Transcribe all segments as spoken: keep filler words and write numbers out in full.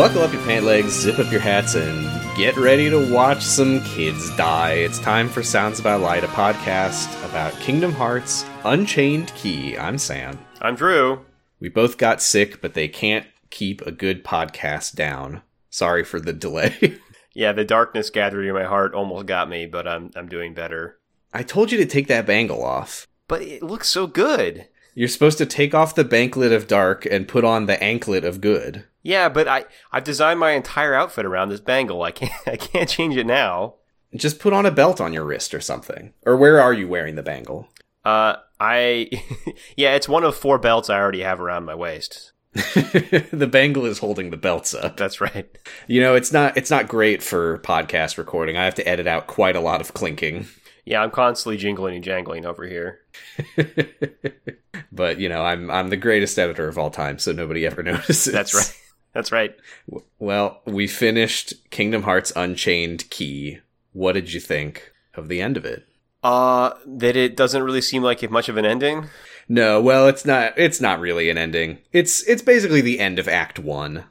buckle up your pant legs, zip up your hats, and get ready to watch some kids die. It's time for Sounds About Light, a podcast about Kingdom Hearts Unchained Key. I'm Sam. I'm Drew. We both got sick, but they can't keep a good podcast down. Sorry for the delay. Yeah, the darkness gathering in my heart almost got me, but I'm I'm doing better. I told you to take that bangle off. But it looks so good. You're supposed to take off the banklet of dark and put on the anklet of good. Yeah, but I, I've designed my entire outfit around this bangle. I can't I can't change it now. Just put on a belt on your wrist or something. Or where are you wearing the bangle? Uh, I... yeah, it's one of four belts I already have around my waist. The bangle is holding the belts up. That's right. You know, it's not it's not great for podcast recording. I have to edit out quite a lot of clinking. Yeah, I'm constantly jingling and jangling over here. But, you know, I'm I'm the greatest editor of all time, so nobody ever notices. That's right. That's right. Well, we finished Kingdom Hearts Unchained Key. What did you think of the end of it? Uh, that it doesn't really seem like much of an ending? No, well, it's not it's not really an ending. It's it's basically the end of Act one.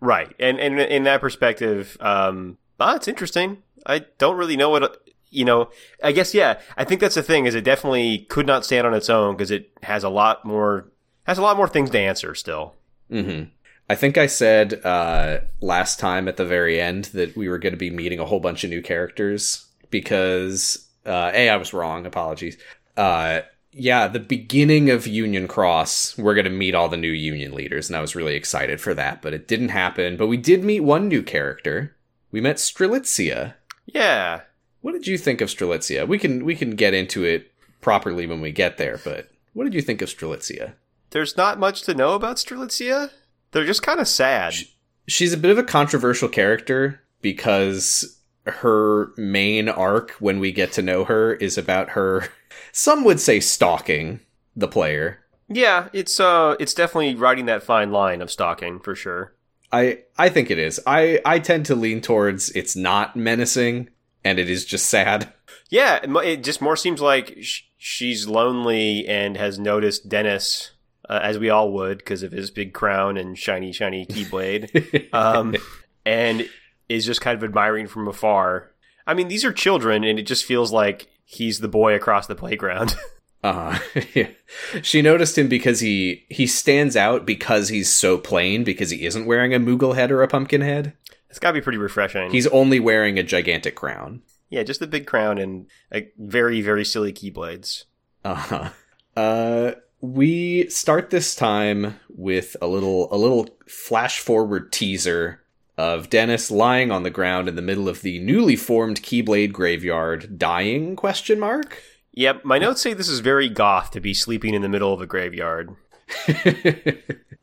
Right. And, and in that perspective, um, ah, it's interesting. I don't really know what... You know, I guess, yeah, I think that's the thing, is it definitely could not stand on its own because it has a lot more has a lot more things to answer still. Mm-hmm. I think I said uh, last time at the very end that we were going to be meeting a whole bunch of new characters because, uh, A, I was wrong, apologies. Uh, yeah, the beginning of Union Cross, we're going to meet all the new Union leaders, and I was really excited for that, but it didn't happen. But we did meet one new character. We met Strelitzia. Yeah. What did you think of Strelitzia? We can we can get into it properly when we get there, but what did you think of Strelitzia? There's not much to know about Strelitzia. They're just kind of sad. She, she's a bit of a controversial character because her main arc, when we get to know her, is about her, some would say, stalking the player. Yeah, it's uh, it's definitely riding that fine line of stalking, for sure. I, I think it is. I, I tend to lean towards it's not menacing. And it is just sad. Yeah, it just more seems like sh- she's lonely and has noticed Dennis, uh, as we all would, because of his big crown and shiny, shiny Keyblade, um, and is just kind of admiring from afar. I mean, these are children, and it just feels like he's the boy across the playground. uh yeah. She noticed him because he, he stands out because he's so plain, because he isn't wearing a Moogle head or a pumpkin head. It's got to be pretty refreshing. He's only wearing a gigantic crown. Yeah, just the big crown and a very, very silly keyblades. Uh-huh. Uh, we start this time with a little a little flash-forward teaser of Dennis lying on the ground in the middle of the newly formed Keyblade Graveyard, dying, question mark? Yep, my notes say this is very goth to be sleeping in the middle of a graveyard.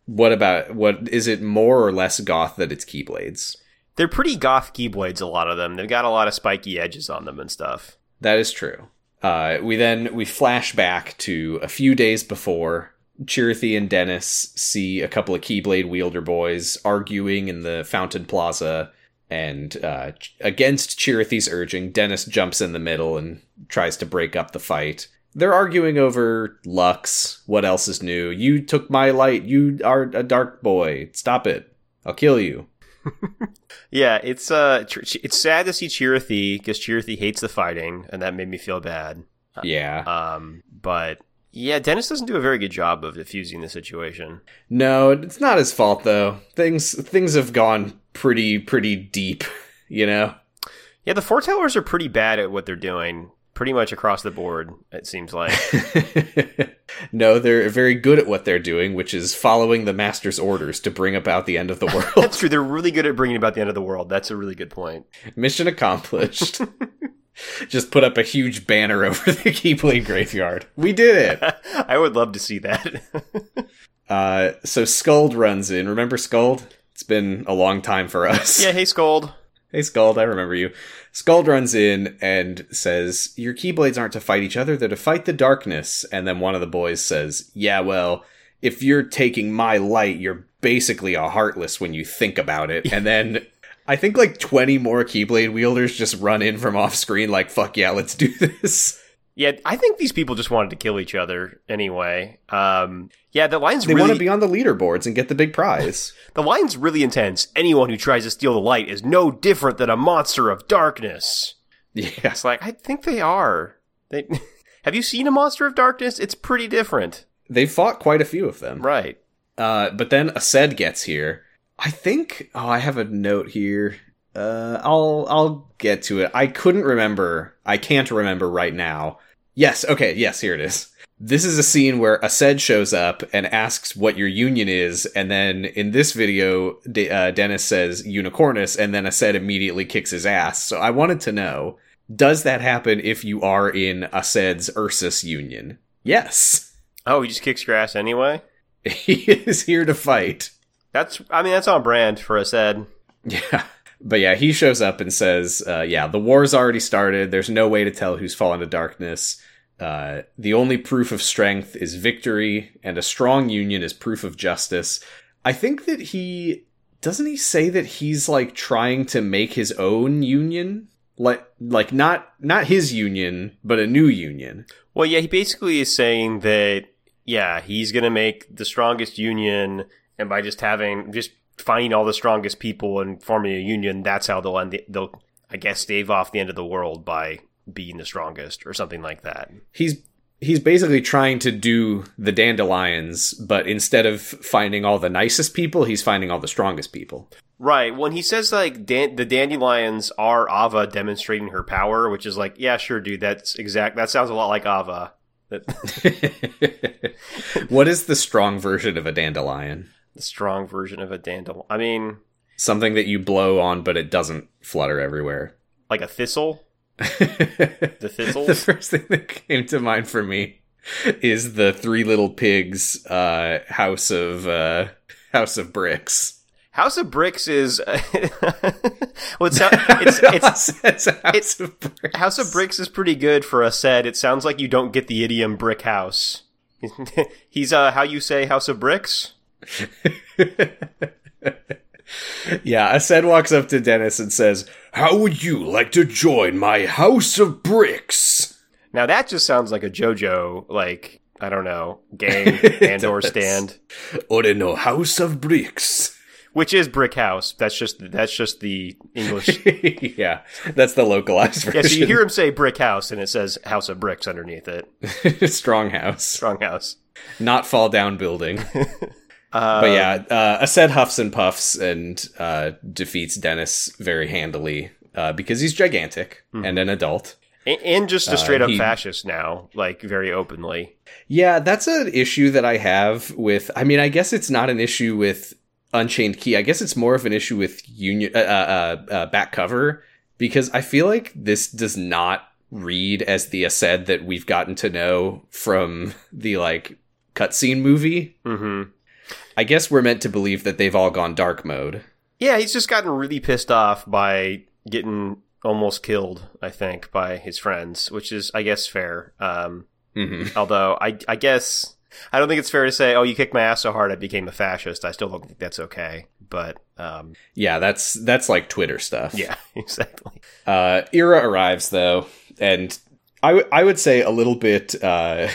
What about, what is it more or less goth that it's Keyblades? They're pretty goth keyblades, a lot of them. They've got a lot of spiky edges on them and stuff. That is true. Uh, we then, we flash back to a few days before. Chirithy and Dennis see a couple of keyblade wielder boys arguing in the Fountain Plaza. And uh, against Chirithy's urging, Dennis jumps in the middle and tries to break up the fight. They're arguing over Lux. What else is new? You took my light. You are a dark boy. Stop it. I'll kill you. Yeah, it's uh, it's sad to see Chirithy because Chirithy hates the fighting, and that made me feel bad. Yeah. Um, but yeah, Dennis doesn't do a very good job of diffusing the situation. No, it's not his fault though. Things things have gone pretty pretty deep, you know. Yeah, the foretellers are pretty bad at what they're doing. Pretty much across the board, it seems like. No, they're very good at what they're doing, which is following the master's orders to bring about the end of the world. That's true. They're really good at bringing about the end of the world. That's a really good point. Mission accomplished. Just put up a huge banner over the Keyblade Graveyard. We did it. I would love to see that. uh, so Skuld runs in. Remember Skuld? It's been a long time for us. Yeah, hey Skuld. Hey, Skuld, I remember you. Skuld runs in and says, your Keyblades aren't to fight each other, they're to fight the darkness. And then one of the boys says, yeah, well, if you're taking my light, you're basically a heartless when you think about it. And then I think like twenty more Keyblade wielders just run in from off screen like, fuck yeah, let's do this. Yeah, I think these people just wanted to kill each other anyway. Um, yeah, the line's they really... They want to be on the leaderboards and get the big prize. The line's really intense. Anyone who tries to steal the light is no different than a monster of darkness. Yeah. It's like, I think they are. They... Have you seen a monster of darkness? It's pretty different. They've fought quite a few of them. Right. Uh, but then Aced gets here. I think... Oh, I have a note here. Uh, I'll I'll get to it. I couldn't remember. I can't remember right now. Yes, okay, yes, here it is. This is a scene where Aced shows up and asks what your union is, and then in this video, De- uh, Dennis says Unicornus, and then Aced immediately kicks his ass. So I wanted to know, does that happen if you are in Aced's Ursus union? Yes. Oh, he just kicks your ass anyway? He is here to fight. That's, I mean, that's on brand for Aced. Yeah. But yeah, he shows up and says, uh, yeah, the war's already started. There's no way to tell who's fallen to darkness. Uh, the only proof of strength is victory, and a strong union is proof of justice. I think that he... Doesn't he say that he's, like, trying to make his own union? Like, like not not his union, but a new union. Well, yeah, he basically is saying that, yeah, he's going to make the strongest union, and by just having... just finding all the strongest people and forming a union, that's how they'll end the, they'll I guess stave off the end of the world by being the strongest or something like that. He's he's basically trying to do the dandelions, but instead of finding all the nicest people, he's finding all the strongest people. Right. When he says like dan- the dandelions are Ava demonstrating her power, which is like, yeah, sure, dude, that's exact. That sounds a lot like Ava. What is the strong version of a dandelion? The strong version of a dandelion. I mean... Something that you blow on, but it doesn't flutter everywhere. Like a thistle? The thistles? The first thing that came to mind for me is the Three Little Pigs uh, House of uh, House of Bricks. House of Bricks is... Uh, well, it sound, it's, it's, it's House it's, of Bricks. House of Bricks is pretty good for a set. It sounds like you don't get the idiom brick house. He's uh, how you say House of Bricks? Yeah, Aced walks up to Dennis and says, "How would you like to join my House of Bricks?" Now that just sounds like a JoJo, like, I don't know, gang and or stand. Or in a House of Bricks. Which is brick house. That's just that's just the English. Yeah, that's the localized version. Yeah, so you hear him say brick house and it says House of Bricks underneath it. Strong house. Strong house. Not fall down building. Uh, but yeah, uh, Aced huffs and puffs and uh, defeats Dennis very handily uh, because he's gigantic mm-hmm. and an adult. And, and just a straight uh, up he, fascist now, like very openly. Yeah, that's an issue that I have with, I mean, I guess it's not an issue with Unchained Key. I guess it's more of an issue with Union uh, uh, uh, back cover, because I feel like this does not read as the Aced that we've gotten to know from the like cutscene movie. Mm-hmm. I guess we're meant to believe that they've all gone dark mode. Yeah, he's just gotten really pissed off by getting almost killed, I think, by his friends, which is, I guess, fair. Um, mm-hmm. Although, I, I guess, I don't think it's fair to say, oh, you kicked my ass so hard I became a fascist. I still don't think that's okay. But, um... Yeah, that's, that's like Twitter stuff. Yeah, exactly. Uh, Ira arrives, though, and I, w- I would say a little bit... Uh,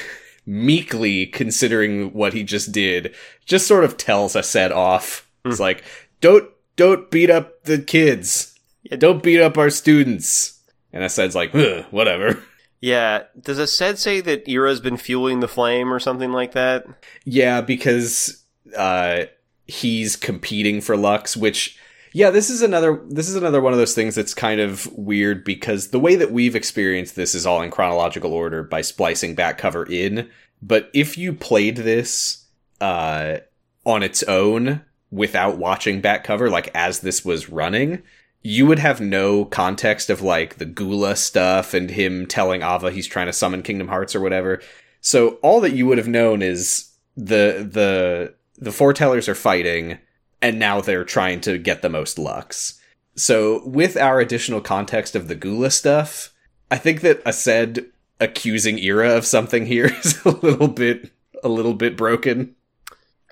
meekly, considering what he just did, just sort of tells Aced off. Mm. It's like, don't don't beat up the kids. Yeah. Don't beat up our students. And Aced's like, whatever. Yeah. Does Aced say that Ira's been fueling the flame or something like that? Yeah, because uh, he's competing for Lux, which... Yeah, this is another this is another one of those things that's kind of weird, because the way that we've experienced this is all in chronological order by splicing back cover in. But if you played this uh, on its own without watching back cover, like as this was running, you would have no context of like the Gula stuff and him telling Ava he's trying to summon Kingdom Hearts or whatever. So all that you would have known is the the the foretellers are fighting. And now they're trying to get the most Lux. So with our additional context of the Gula stuff, I think that Aced accusing Ira of something here is a little bit, a little bit broken.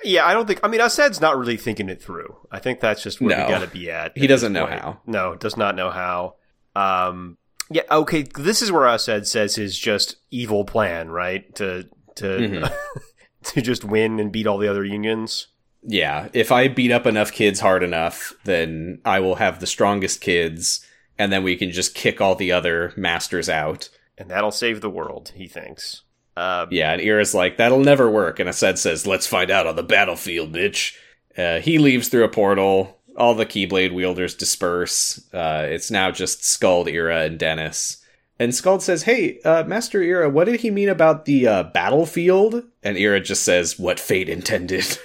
Yeah, I don't think, I mean, Ased's not really thinking it through. I think that's just where no, we gotta be at. He doesn't know how. No, does not know how. Um, Yeah, okay, this is where Aced says his just evil plan, right? To to mm-hmm. to just win and beat all the other unions. Yeah, if I beat up enough kids hard enough, then I will have the strongest kids, and then we can just kick all the other masters out. And that'll save the world, he thinks. Um, yeah, and Ira's like, that'll never work. And Aced says, let's find out on the battlefield, bitch. Uh, he leaves through a portal. All the Keyblade wielders disperse. Uh, it's now just Skuld, Ira, and Dennis. And Skuld says, hey, uh, Master Ira, what did he mean about the uh, battlefield? And Ira just says, what fate intended.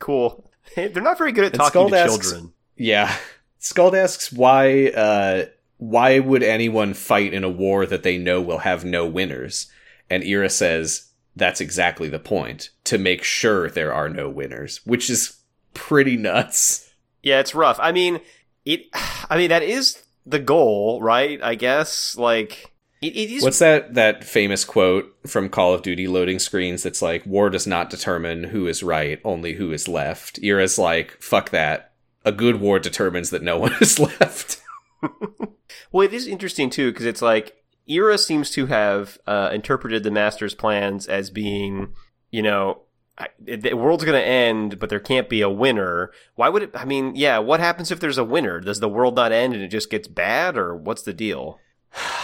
Cool. Hey, they're not very good at and talking Skuld to asks, children. Yeah. Skuld asks why, uh, why would anyone fight in a war that they know will have no winners? And Ira says, that's exactly the point. To make sure there are no winners. Which is pretty nuts. Yeah, it's rough. I mean, it. I mean, that is the goal, right? I guess. Like, it, it is. What's that? That famous quote from Call of Duty loading screens? That's like, "War does not determine who is right, only who is left." Ira's like, "Fuck that." A good war determines that no one is left. Well, it is interesting too, because it's like Ira seems to have uh, interpreted the Master's plans as being, you know. I, the world's going to end, but there can't be a winner. Why would it? I mean, yeah, what happens if there's a winner? Does the world not end and it just gets bad, or what's the deal?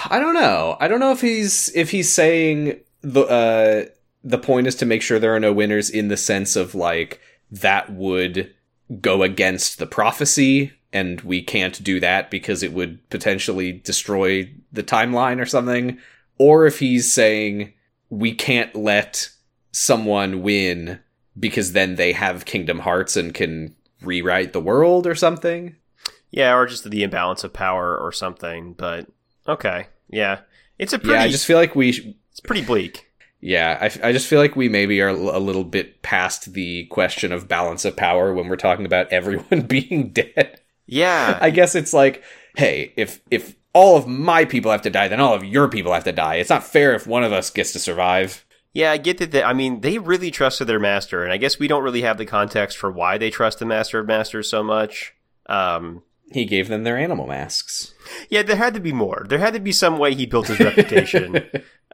I don't know. I don't know if he's if he's saying the uh, the point is to make sure there are no winners in the sense of like that would go against the prophecy and we can't do that because it would potentially destroy the timeline or something. Or if he's saying we can't let someone win because then they have Kingdom Hearts and can rewrite the world or something. Yeah, or just the imbalance of power or something. But okay, yeah, it's a pretty. Yeah, I just feel like we. Sh- it's pretty bleak. Yeah, I, I just feel like we maybe are a little bit past the question of balance of power when we're talking about everyone being dead. Yeah, I guess it's like, hey, if if all of my people have to die, then all of your people have to die. It's not fair if one of us gets to survive. Yeah, I get that. They, I mean, they really trusted their master, and I guess we don't really have the context for why they trust the Master of Masters so much. Um, he gave them their animal masks. Yeah, there had to be more. There had to be some way he built his reputation,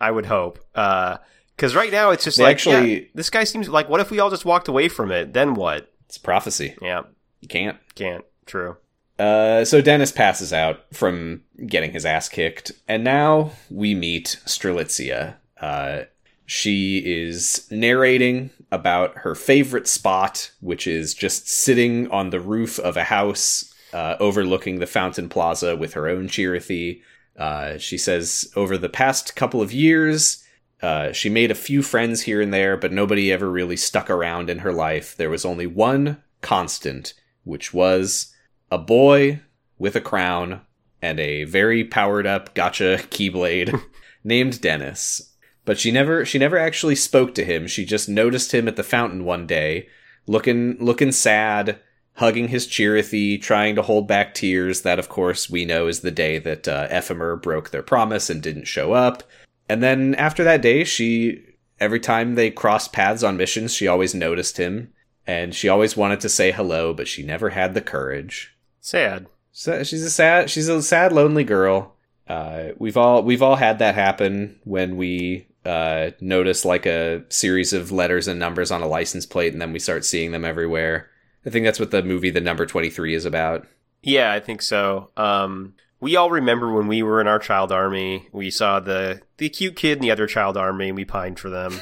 I would hope. Because uh, right now, it's just they like, actually, yeah, this guy seems like, what if we all just walked away from it? Then what? It's prophecy. Yeah. You can't. Can't. True. Uh, so Dennis passes out from getting his ass kicked, and now we meet Strelitzia. Uh She is narrating about her favorite spot, which is just sitting on the roof of a house uh, overlooking the Fountain Plaza with her own Chirithy. Uh, she says, over the past couple of years, uh, she made a few friends here and there, but nobody ever really stuck around in her life. There was only one constant, which was a boy with a crown and a very powered-up gotcha Keyblade named Dennis. But she never she never actually spoke to him. She just noticed him at the fountain one day, looking looking sad, hugging his Chirithy, trying to hold back tears. That, of course, we know is the day that uh, Ephemer broke their promise and didn't show up. And then after that day, she every time they crossed paths on missions, she always noticed him. And she always wanted to say hello, but she never had the courage. Sad. So she's a sad, she's a sad, lonely girl. Uh, we've all we've all had that happen when we... Uh, notice like a series of letters and numbers on a license plate, and then we start seeing them everywhere. I think that's what the movie The Number twenty-three is about. Yeah, I think so. Um, we all remember when we were in our child army, we saw the, the cute kid in the other child army, and we pined for them.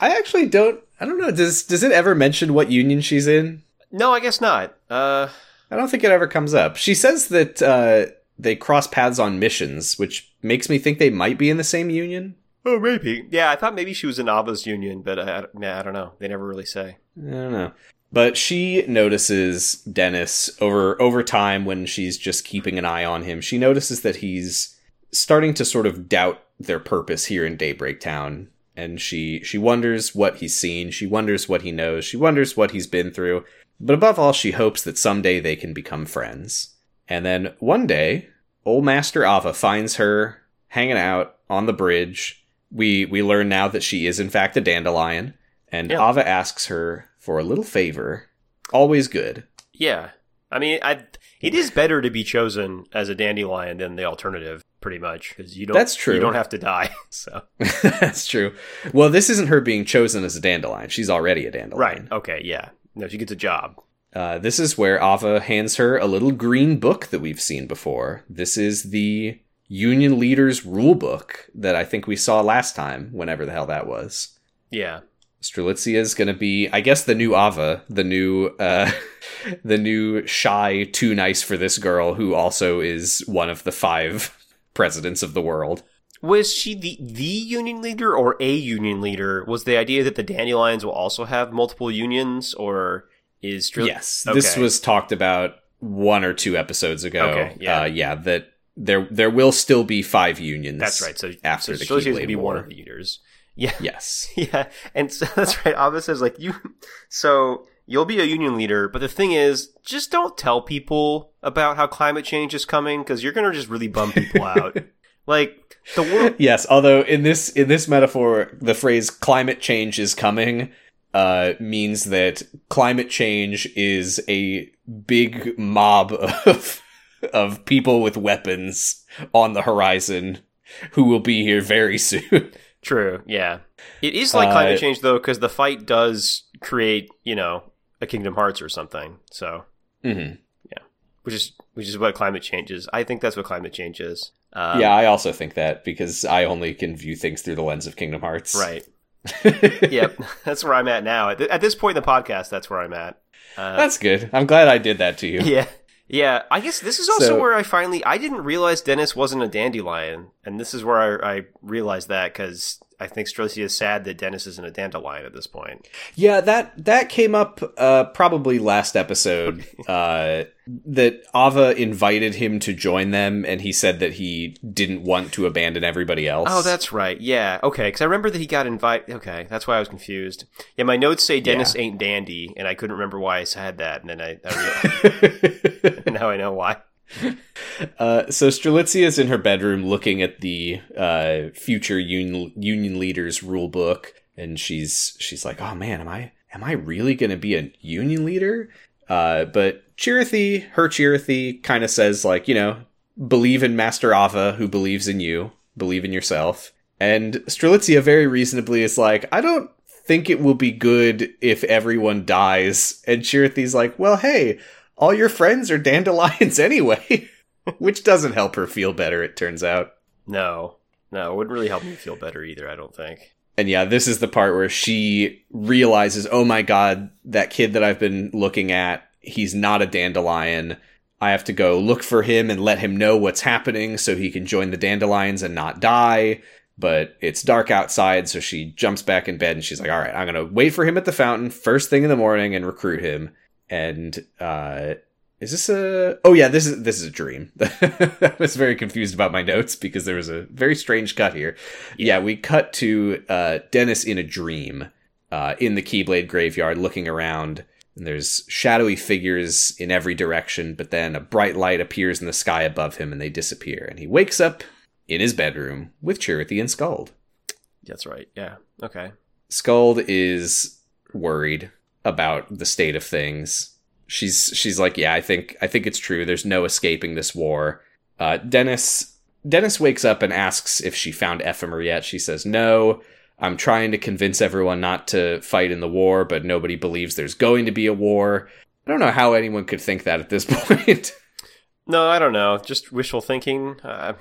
I actually don't... I don't know. Does does it ever mention what union she's in? No, I guess not. Uh, I don't think it ever comes up. She says that... Uh, they cross paths on missions, which makes me think they might be in the same union. Oh, maybe. Yeah, I thought maybe she was in Ava's union, but I, nah, I don't know. They never really say. I don't know. But she notices Dennis over over time when she's just keeping an eye on him. She notices that he's starting to sort of doubt their purpose here in Daybreak Town. And she, she wonders what he's seen. She wonders what he knows. She wonders what he's been through. But above all, she hopes that someday they can become friends. And then one day, old Master Ava finds her hanging out on the bridge. We we learn now that she is, in fact, a dandelion. And yeah. Ava asks her for a little favor. Always good. Yeah. I mean, I it is better to be chosen as a dandelion than the alternative, pretty much, because you don't. That's true. You don't have to die. So that's true. Well, this isn't her being chosen as a dandelion. She's already a dandelion. Right. Okay. Yeah. No, she gets a job. Uh, this is where Ava hands her a little green book that we've seen before. This is the Union Leader's Rule Book that I think we saw last time, whenever the hell that was. Yeah. Strelitzia is going to be, I guess, the new Ava, the new, uh, the new shy, too nice for this girl, who also is one of the five presidents of the world. Was she the, the union leader or a union leader? Was the idea that the dandelions will also have multiple unions, or is Strelitzia? Yes, okay. This was talked about one or two episodes ago. Okay, yeah. Uh, yeah, that there there will still be five unions. That's right. So after so the Strelitzia's going to be war. One of the leaders. Yeah. Yes. Yeah. And so that's right. Ava says, like, you, so you'll be a union leader, but the thing is, just don't tell people about how climate change is coming, because you're going to just really bum people out. Like the world. Yes. Although in this, in this metaphor, the phrase climate change is coming, uh, means that climate change is a big mob of, of people with weapons on the horizon who will be here very soon. True, yeah. It is like climate uh, change, though, because the fight does create, you know, a Kingdom Hearts or something. So, mm-hmm. yeah, which is which is what climate change is. I think that's what climate change is. Um, yeah, I also think that, because I only can view things through the lens of Kingdom Hearts. Right. Yep, that's where I'm at now. At, th- at this point in the podcast, that's where I'm at. Uh, that's good. I'm glad I did that to you. Yeah. Yeah, I guess this is also so, where I finally... I didn't realize Dennis wasn't a dandelion, and this is where I, I realized that, because I think Strelitzia is sad that Dennis isn't a dandelion at this point. Yeah, that that came up uh, probably last episode, uh, that Ava invited him to join them, and he said that he didn't want to abandon everybody else. Oh, that's right, yeah, okay, because I remember that he got invited... Okay, that's why I was confused. Yeah, my notes say Dennis yeah. ain't dandy, and I couldn't remember why I said that, and then I... I realized. Now I know why. Uh, so Strelitzia is in her bedroom looking at the uh, future union, union leader's rule book, and she's she's like, "Oh man, am I am I really going to be a union leader?" Uh, but Chirithy, her Chirithy, kind of says, like, you know, believe in Master Ava, who believes in you, believe in yourself. And Strelitzia very reasonably is like, "I don't think it will be good if everyone dies." And Chirithy's like, "Well, hey. All your friends are dandelions anyway," which doesn't help her feel better, it turns out. No, no, it wouldn't really help me feel better either, I don't think. And yeah, this is the part where she realizes, oh my god, that kid that I've been looking at, he's not a dandelion. I have to go look for him and let him know what's happening so he can join the dandelions and not die. But it's dark outside, so she jumps back in bed and she's like, all right, I'm going to wait for him at the fountain first thing in the morning and recruit him. And, uh, is this a, oh yeah, this is, this is a dream. I was very confused about my notes because there was a very strange cut here. Yeah. yeah we cut to, uh, Dennis in a dream, uh, in the Keyblade Graveyard, looking around, and there's shadowy figures in every direction, but then a bright light appears in the sky above him and they disappear. And he wakes up in his bedroom with Chirithy and Skuld. That's right. Yeah. Okay. Skuld is worried about the state of things. She's she's like, yeah, I think I think it's true. There's no escaping this war. Uh, Dennis Dennis wakes up and asks if she found Ephemer yet. She says, no, I'm trying to convince everyone not to fight in the war, but nobody believes there's going to be a war. I don't know how anyone could think that at this point. No, I don't know. Just wishful thinking. Uh,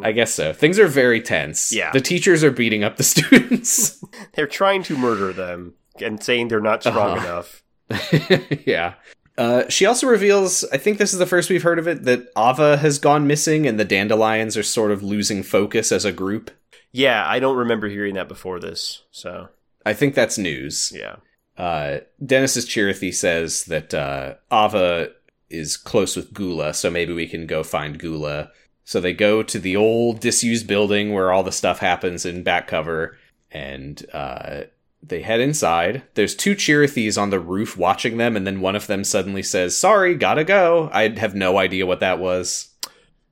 I guess so. Things are very tense. Yeah. The teachers are beating up the students. They're trying to murder them. And saying they're not strong uh-huh. enough. Yeah. Uh, she also reveals, I think this is the first we've heard of it, that Ava has gone missing and the dandelions are sort of losing focus as a group. Yeah, I don't remember hearing that before this, so. I think that's news. Yeah. Uh, Dennis's Chirithy says that uh, Ava is close with Gula, so maybe we can go find Gula. So they go to the old disused building where all the stuff happens in back cover, and... Uh, They head inside. There's two Chirithys on the roof watching them, and then one of them suddenly says, sorry, gotta go. I have no idea what that was.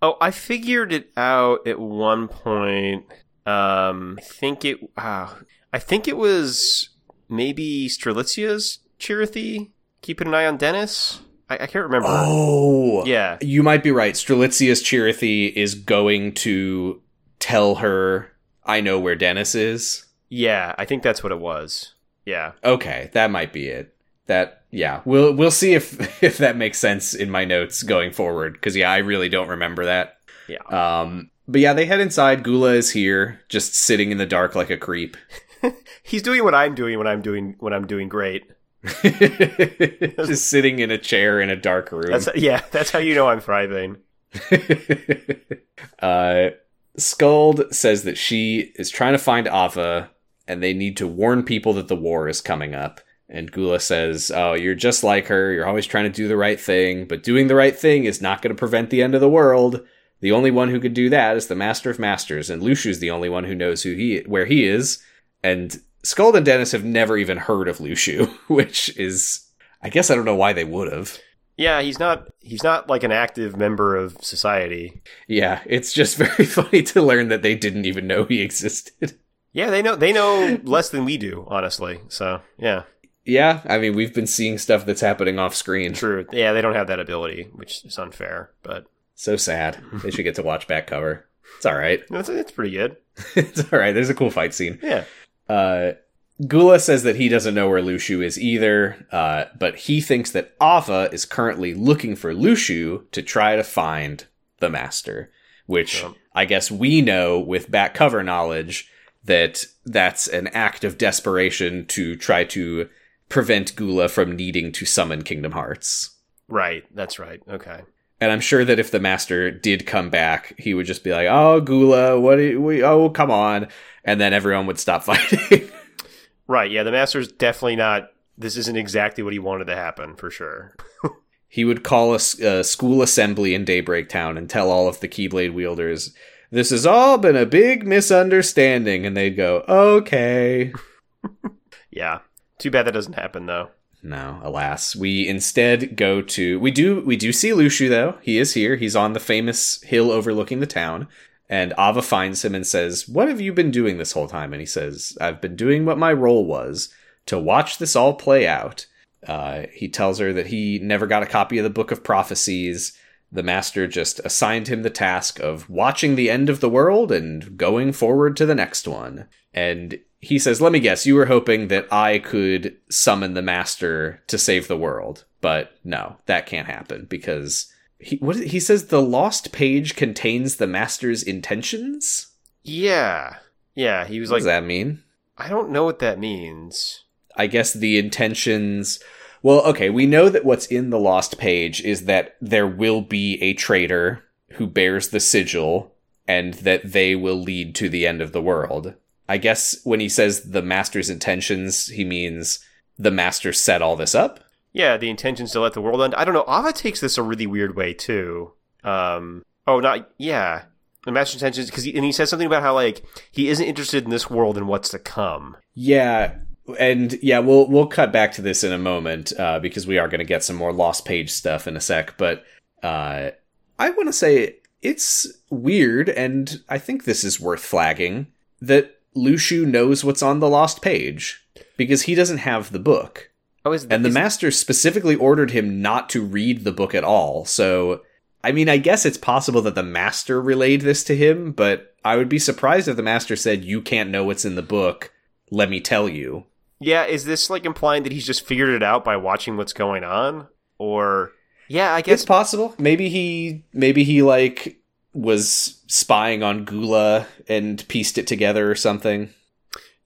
Oh, I figured it out at one point. Um, I think it uh, I think it was maybe Strelitzia's Chirithy keeping an eye on Dennis. I, I can't remember. Oh, yeah. You might be right. Strelitzia's Chirithy is going to tell her, I know where Dennis is. Yeah, I think that's what it was. Yeah. Okay, that might be it. That, yeah. We'll we'll see if, if that makes sense in my notes going forward, because, yeah, I really don't remember that. Yeah. Um. But, yeah, they head inside. Gula is here, just sitting in the dark like a creep. He's doing what I'm doing when I'm doing when I'm doing great. Just sitting in a chair in a dark room. That's, yeah, that's how you know I'm thriving. uh, Skuld says that she is trying to find Ava, and they need to warn people that the war is coming up. And Gula says, oh, you're just like her. You're always trying to do the right thing. But doing the right thing is not going to prevent the end of the world. The only one who could do that is the Master of Masters. And Luxu's the only one who knows who he where he is. And Skuld and Dennis have never even heard of Luxu, which is, I guess I don't know why they would have. Yeah, he's not, he's not like an active member of society. Yeah, it's just very funny to learn that they didn't even know he existed. Yeah, they know they know less than we do, honestly. So, yeah. Yeah, I mean, we've been seeing stuff that's happening off screen. True. Yeah, they don't have that ability, which is unfair, but... So sad. They should get to watch back cover. It's all right. It's, it's pretty good. It's all right. There's a cool fight scene. Yeah. Uh, Gula says that he doesn't know where Luxu is either, uh, but he thinks that Ava is currently looking for Luxu to try to find the Master, which yeah. I guess we know with back cover knowledge that that's an act of desperation to try to prevent Gula from needing to summon Kingdom Hearts. Right. That's right. Okay. And I'm sure that if the Master did come back, he would just be like, oh, Gula, what do we, oh, come on. And then everyone would stop fighting. Right. Yeah. The Master's definitely not, this isn't exactly what he wanted to happen for sure. He would call a, a school assembly in Daybreak Town and tell all of the Keyblade wielders, this has all been a big misunderstanding. And they'd go, okay. Yeah. Too bad that doesn't happen, though. No, alas. We instead go to... We do we do see Luxu, though. He is here. He's on the famous hill overlooking the town. And Ava finds him and says, what have you been doing this whole time? And he says, I've been doing what my role was, to watch this all play out. Uh, he tells her that he never got a copy of the Book of Prophecies. The Master just assigned him the task of watching the end of the world and going forward to the next one. And... He says, let me guess, you were hoping that I could summon the Master to save the world. But no, that can't happen because he, what, he says the Lost Page contains the Master's intentions? Yeah. Yeah, he was like... What does that mean? I don't know what that means. I guess the intentions... Well, okay, we know that what's in the Lost Page is that there will be a traitor who bears the sigil and that they will lead to the end of the world. I guess when he says the Master's intentions, he means the Master set all this up? Yeah, the intentions to let the world end. I don't know. Ava takes this a really weird way, too. Um, oh, not... Yeah. The Master's intentions... Cause he, and he says something about how, like, he isn't interested in this world and what's to come. Yeah. And, yeah, we'll we'll cut back to this in a moment, uh, because we are going to get some more Lost Page stuff in a sec. But uh, I want to say it's weird, and I think this is worth flagging, that... Luxu knows what's on the Lost Page because he doesn't have the book. Oh, is, and the is, Master specifically ordered him not to read the book at all. So, I mean, I guess it's possible that the Master relayed this to him, but I would be surprised if the Master said, you can't know what's in the book. Let me tell you. Yeah. Is this like implying that he's just figured it out by watching what's going on? Or yeah, I guess it's possible. Maybe he, maybe he like, was spying on Gula and pieced it together or something.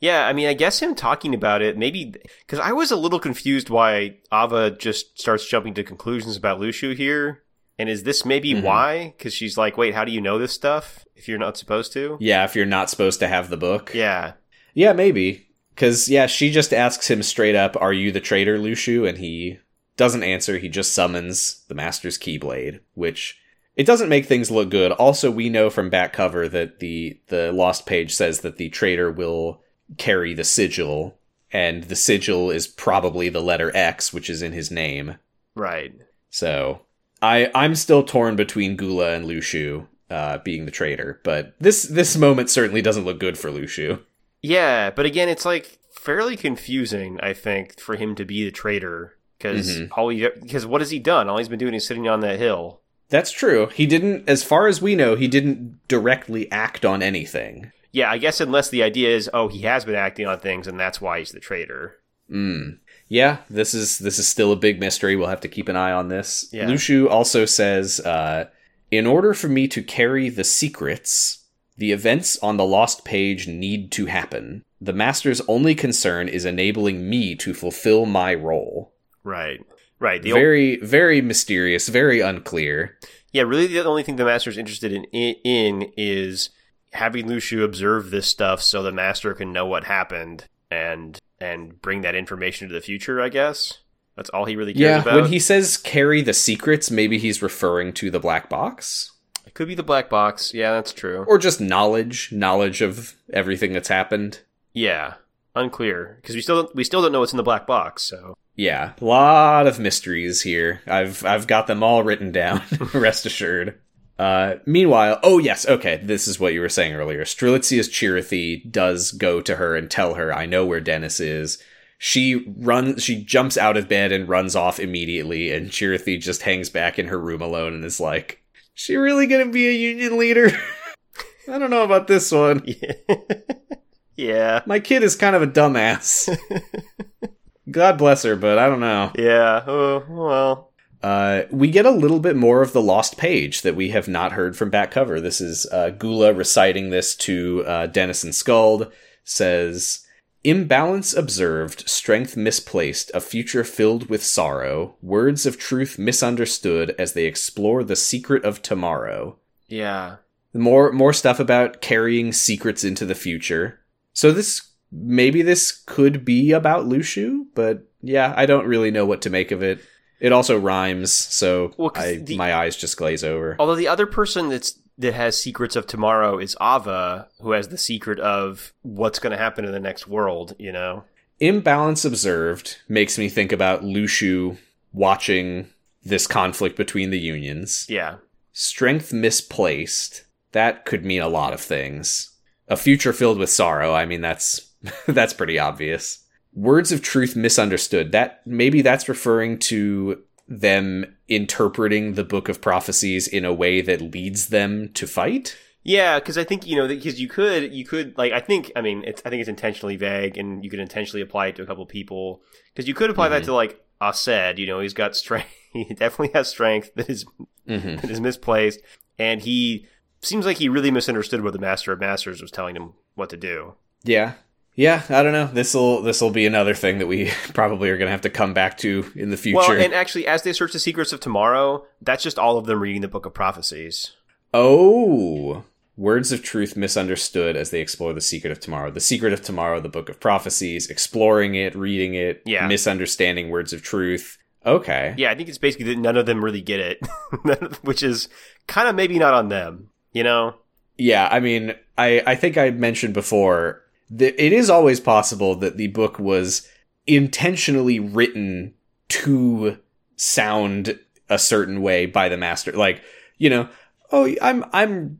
Yeah, I mean, I guess him talking about it, maybe... Because I was a little confused why Ava just starts jumping to conclusions about Luxu here. And is this maybe mm-hmm. why? Because she's like, wait, how do you know this stuff if you're not supposed to? Yeah, if you're not supposed to have the book. Yeah. Yeah, maybe. Because, yeah, she just asks him straight up, are you the traitor, Luxu? And he doesn't answer. He just summons the Master's Keyblade, which... It doesn't make things look good. Also, we know from back cover that the, the Lost Page says that the traitor will carry the sigil, and the sigil is probably the letter X, which is in his name. Right. So, I, I'm still torn between Gula and Luxu uh, being the traitor, but this, this moment certainly doesn't look good for Luxu. Yeah, but again, it's like fairly confusing, I think, for him to be the traitor. Because mm-hmm. all he, because what has he done? All he's been doing is sitting on that hill. That's true. He didn't, as far as we know, he didn't directly act on anything. Yeah, I guess unless the idea is, oh, he has been acting on things, and that's why he's the traitor. Mm. Yeah, this is this is still a big mystery. We'll have to keep an eye on this. Yeah. Luxu also says, uh, in order for me to carry the secrets, the events on the Lost Page need to happen. The Master's only concern is enabling me to fulfill my role. Right. Right. The very, ol- very mysterious, very unclear. Yeah, really the only thing the Master's interested in, in is having Luxu observe this stuff so the Master can know what happened and and bring that information to the future, I guess. That's all he really cares yeah, about. Yeah, when he says carry the secrets, maybe he's referring to the black box. It could be the black box. Yeah, that's true. Or just knowledge. Knowledge of everything that's happened. Yeah, unclear. Because we still don't, we still don't know what's in the black box, so... Yeah, a lot of mysteries here. I've I've got them all written down, rest assured. Uh, meanwhile, oh yes, okay, this is what you were saying earlier. Strelitzia's Chirithy does go to her and tell her, I know where Dennis is. She runs, she jumps out of bed and runs off immediately, and Chirithy just hangs back in her room alone and is like, is she really gonna be a union leader? I don't know about this one. Yeah. Yeah. My kid is kind of a dumbass. God bless her, but I don't know. Yeah, oh, well. Uh, we get a little bit more of the Lost Page that we have not heard from back cover. This is uh, Gula reciting this to uh, Dennis and Skuld. Says, imbalance observed, strength misplaced, a future filled with sorrow, words of truth misunderstood as they explore the secret of tomorrow. Yeah. More, more stuff about carrying secrets into the future. So this... Maybe this could be about Luxu, but yeah, I don't really know what to make of it. It also rhymes, so well, I, the, my eyes just glaze over. Although the other person that's that has secrets of tomorrow is Ava, who has the secret of what's going to happen in the next world, you know? Imbalance observed makes me think about Luxu watching this conflict between the unions. Yeah. Strength misplaced. That could mean a lot of things. A future filled with sorrow. I mean, that's... That's pretty obvious. Words of truth misunderstood. That maybe that's referring to them interpreting the Book of Prophecies in a way that leads them to fight. Yeah, because I think you know because you could you could like I think I mean it's I think it's intentionally vague, and you can intentionally apply it to a couple people because you could apply mm-hmm. that to like Aced. You know, he's got strength. He definitely has strength that is mm-hmm. that is misplaced, and he seems like he really misunderstood what the Master of Masters was telling him what to do. Yeah. Yeah, I don't know. This'll this'll be another thing that we probably are going to have to come back to in the future. Well, and actually, as they search the secrets of tomorrow, that's just all of them reading the Book of Prophecies. Oh, words of truth misunderstood as they explore the secret of tomorrow. The secret of tomorrow, the Book of Prophecies, exploring it, reading it, yeah. Misunderstanding words of truth. Okay. Yeah, I think it's basically that none of them really get it, which is kind of maybe not on them, you know? Yeah, I mean, I, I think I mentioned before... It is always possible that the book was intentionally written to sound a certain way by the master. Like, you know, oh, I'm, I'm,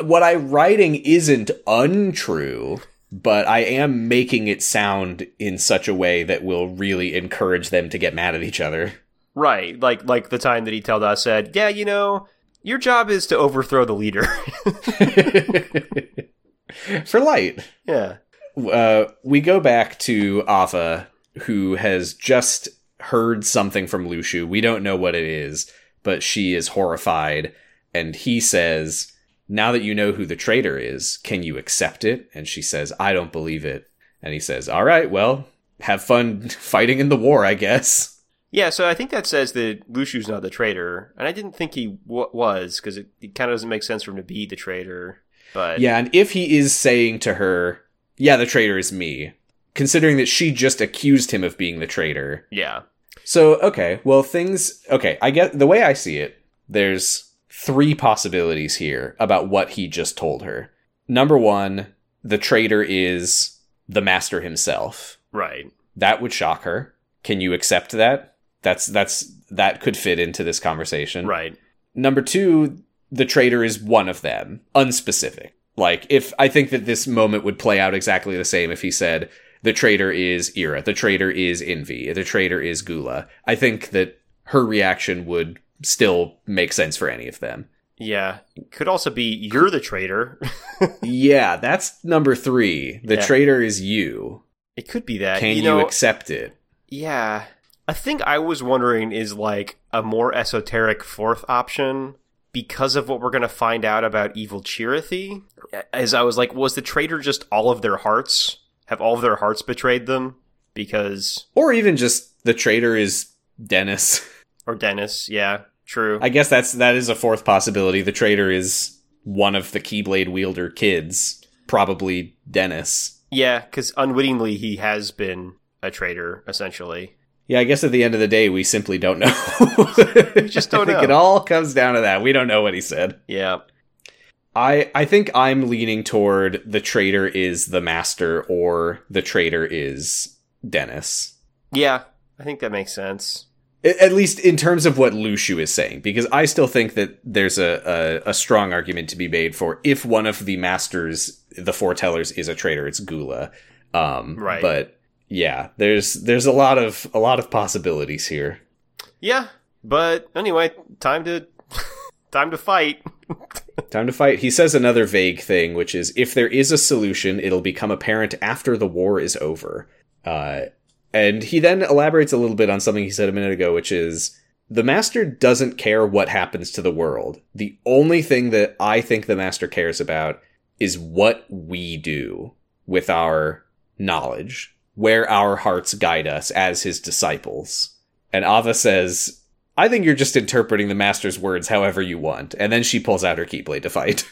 what I'm writing isn't untrue, but I am making it sound in such a way that will really encourage them to get mad at each other. Right. Like, like the time that he told us said, yeah, you know, your job is to overthrow the leader. For light. Yeah. Uh, we go back to Ava, who has just heard something from Luxu. We don't know what it is, but she is horrified. And he says, now that you know who the traitor is, can you accept it? And she says, I don't believe it. And he says, all right, well, have fun fighting in the war, I guess. Yeah, so I think that says that Lushu's not the traitor. And I didn't think he w- was, because it, it kind of doesn't make sense for him to be the traitor. But yeah, and if he is saying to her... Yeah, the traitor is me, considering that she just accused him of being the traitor. Yeah. So, okay, well, things... Okay, I get the way I see it, there's three possibilities here about what he just told her. Number one, the traitor is the master himself. Right. That would shock her. Can you accept that? That's that's that could fit into this conversation. Right. Number two, the traitor is one of them, unspecific. Like, if I think that this moment would play out exactly the same if he said, the traitor is Ira, the traitor is Envy, the traitor is Gula, I think that her reaction would still make sense for any of them. Yeah. Could also be, you're the traitor. Yeah, that's number three. The yeah. traitor is you. It could be that. Can you, know, you accept it? Yeah. A thing I was wondering is, like, a more esoteric fourth option, because of what we're going to find out about evil Chirithy. As I was like, was the traitor just all of their hearts? Have all of their hearts betrayed them? Because... Or even just the traitor is Dennis. Or Dennis, yeah. True. I guess that's that is a fourth possibility. The traitor is one of the Keyblade wielder kids, probably Dennis. Yeah, because unwittingly he has been a traitor, essentially. Yeah, I guess at the end of the day, we simply don't know. We just don't I know. I think it all comes down to that. We don't know what he said. Yeah. I I think I'm leaning toward the traitor is the master, or the traitor is Dennis. Yeah, I think that makes sense. At least in terms of what Luxu is saying, because I still think that there's a, a, a strong argument to be made for if one of the masters, the foretellers, is a traitor, it's Gula. Um, right. But yeah, there's there's a lot of a lot of possibilities here. Yeah, but anyway, time to time to fight. Time to fight. He says another vague thing, which is, if there is a solution, it'll become apparent after the war is over. Uh. And he then elaborates a little bit on something he said a minute ago, which is, the master doesn't care what happens to the world. The only thing that I think the master cares about is what we do with our knowledge, where our hearts guide us as his disciples. And Ava says, I think you're just interpreting the master's words however you want. And then she pulls out her Keyblade to fight.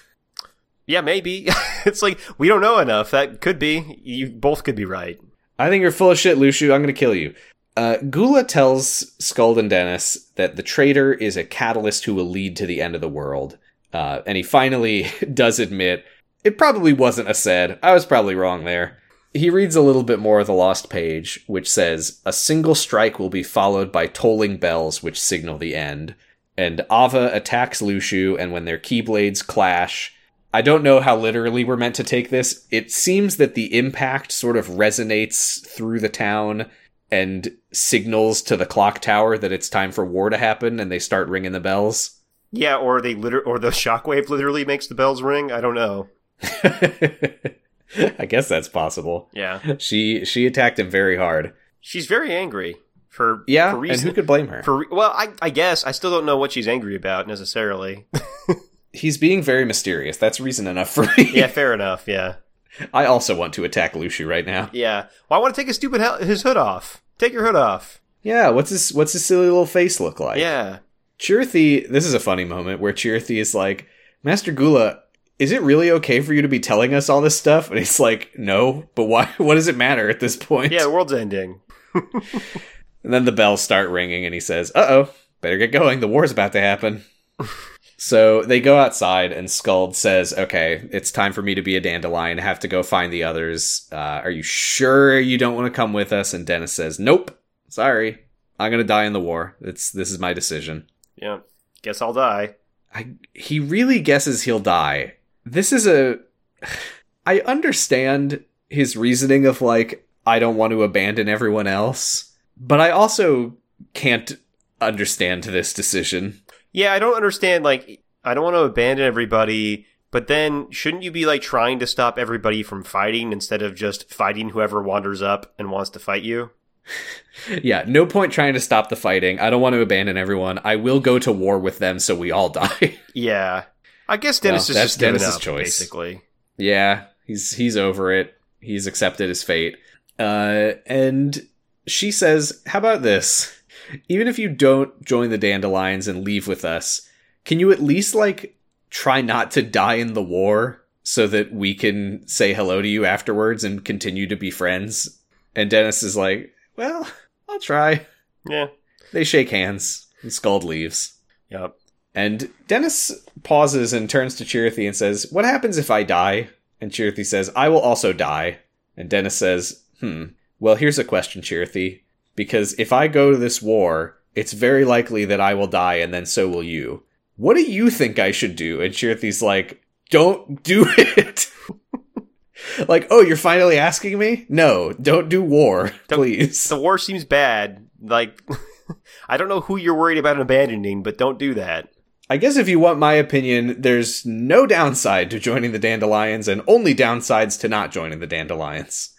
Yeah, maybe. It's like, we don't know enough. That could be. You both could be right. I think you're full of shit, Luxu. I'm going to kill you. Uh, Gula tells Skuld and Dennis that the traitor is a catalyst who will lead to the end of the world. Uh, and he finally does admit, it probably wasn't a said. I was probably wrong there. He reads a little bit more of the Lost Page, which says, a single strike will be followed by tolling bells which signal the end. And Ava attacks Luxu, and when their Keyblades clash... I don't know how literally we're meant to take this. It seems that the impact sort of resonates through the town and signals to the clock tower that it's time for war to happen, and they start ringing the bells. Yeah, or they liter- or the shockwave literally makes the bells ring. I don't know. I guess that's possible. Yeah. She she attacked him very hard. She's very angry for yeah, for reason- and who could blame her? For re- well, I I guess I still don't know what she's angry about necessarily. He's being very mysterious. That's reason enough for me. Yeah, fair enough, yeah. I also want to attack Luxu right now. Yeah. Well, I want to take his stupid he- his hood off. Take your hood off. Yeah, what's his what's his silly little face look like? Yeah. Chirithy, this is a funny moment where Chirithy is like, Master Gula, is it really okay for you to be telling us all this stuff? And he's like, no, but why? What does it matter at this point? Yeah, the world's ending. And then the bells start ringing, and he says, uh-oh, better get going. The war's about to happen. So they go outside, and Skuld says, okay, it's time for me to be a dandelion. I have to go find the others. Uh, are you sure you don't want to come with us? And Dennis says, nope, sorry. I'm going to die in the war. It's This is my decision. Yeah, guess I'll die. I, he really guesses he'll die. This is a... I understand his reasoning of, like, I don't want to abandon everyone else, but I also can't understand this decision. Yeah, I don't understand, like, I don't want to abandon everybody, but then shouldn't you be, like, trying to stop everybody from fighting instead of just fighting whoever wanders up and wants to fight you? Yeah, no point trying to stop the fighting. I don't want to abandon everyone. I will go to war with them so we all die. Yeah. I guess Dennis well, is just Dennis's giving up, choice. Basically. Yeah, he's, he's over it. He's accepted his fate. Uh, and she says, how about this? Even if you don't join the dandelions and leave with us, can you at least, like, try not to die in the war so that we can say hello to you afterwards and continue to be friends? And Dennis is like, well, I'll try. Yeah. They shake hands, and Skuld leaves. Yep. And Dennis pauses and turns to Chirithy and says, what happens if I die? And Chirithy says, I will also die. And Dennis says, hmm, well, here's a question, Chirithy. Because if I go to this war, it's very likely that I will die, and then so will you. What do you think I should do? And Chirithy's like, don't do it. Like, oh, you're finally asking me? No, don't do war, don't, please. The war seems bad. Like, I don't know who you're worried about abandoning, but don't do that. I guess if you want my opinion, there's no downside to joining the Dandelions and only downsides to not joining the Dandelions.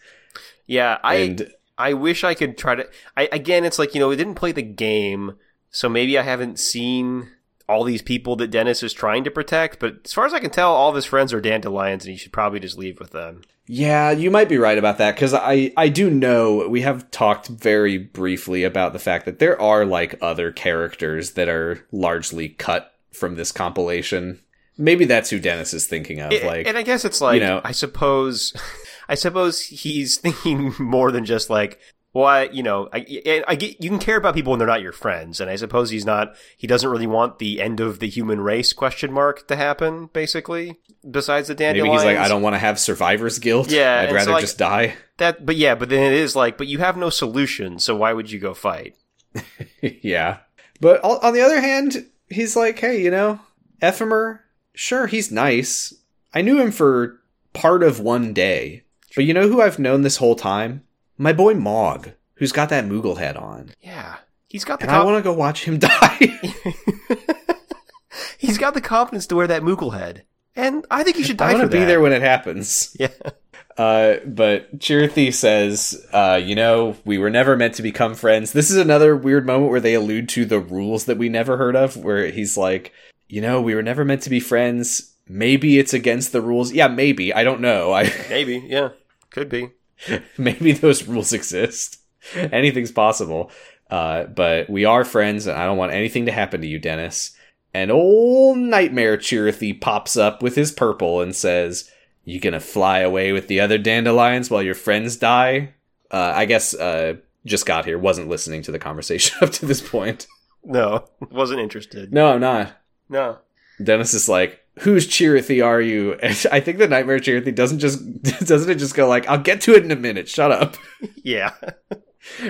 Yeah, I and, I wish I could try to... I, again, it's like, you know, we didn't play the game, so maybe I haven't seen all these people that Dennis is trying to protect, but as far as I can tell, all of his friends are Dandelions, and he should probably just leave with them. Yeah, you might be right about that, because I, I do know we have talked very briefly about the fact that there are, like, other characters that are largely cut from this compilation. Maybe that's who Dennis is thinking of. It, like, and I guess it's like, you know, I suppose... I suppose he's thinking more than just like, well, I, you know, I, I get, you can care about people when they're not your friends. And I suppose he's not, he doesn't really want the end of the human race question mark to happen, basically, besides the Dandelions. Maybe he's like, I don't want to have survivor's guilt. Yeah. I'd rather so, like, just die. That, but yeah, but then it is like, but you have no solution. So why would you go fight? Yeah. But on the other hand, he's like, hey, you know, Ephemer, sure, he's nice. I knew him for part of one day. But you know who I've known this whole time? My boy Mog, who's got that Moogle head on. Yeah. He's got the and comp- I want to go watch him die. He's got the confidence to wear that Moogle head. And I think he should die I for that. I want to be there when it happens. Yeah. Uh, but Chirithy says, uh, you know, we were never meant to become friends. This is another weird moment where they allude to the rules that we never heard of, where he's like, you know, we were never meant to be friends. Maybe it's against the rules. Yeah, maybe. I don't know. I Maybe, yeah. Could be. Maybe those rules exist. Anything's possible. Uh, but we are friends, and I don't want anything to happen to you, Dennis. And old Nightmare Chirithy pops up with his purple and says, you gonna fly away with the other Dandelions while your friends die? Uh, I guess uh, just got here. Wasn't listening to the conversation up to this point. No, wasn't interested. No, I'm not. No. Dennis is like, whose Chirithy are you? And I think the Nightmare Chirithy doesn't just doesn't it just go like, I'll get to it in a minute, shut up. Yeah.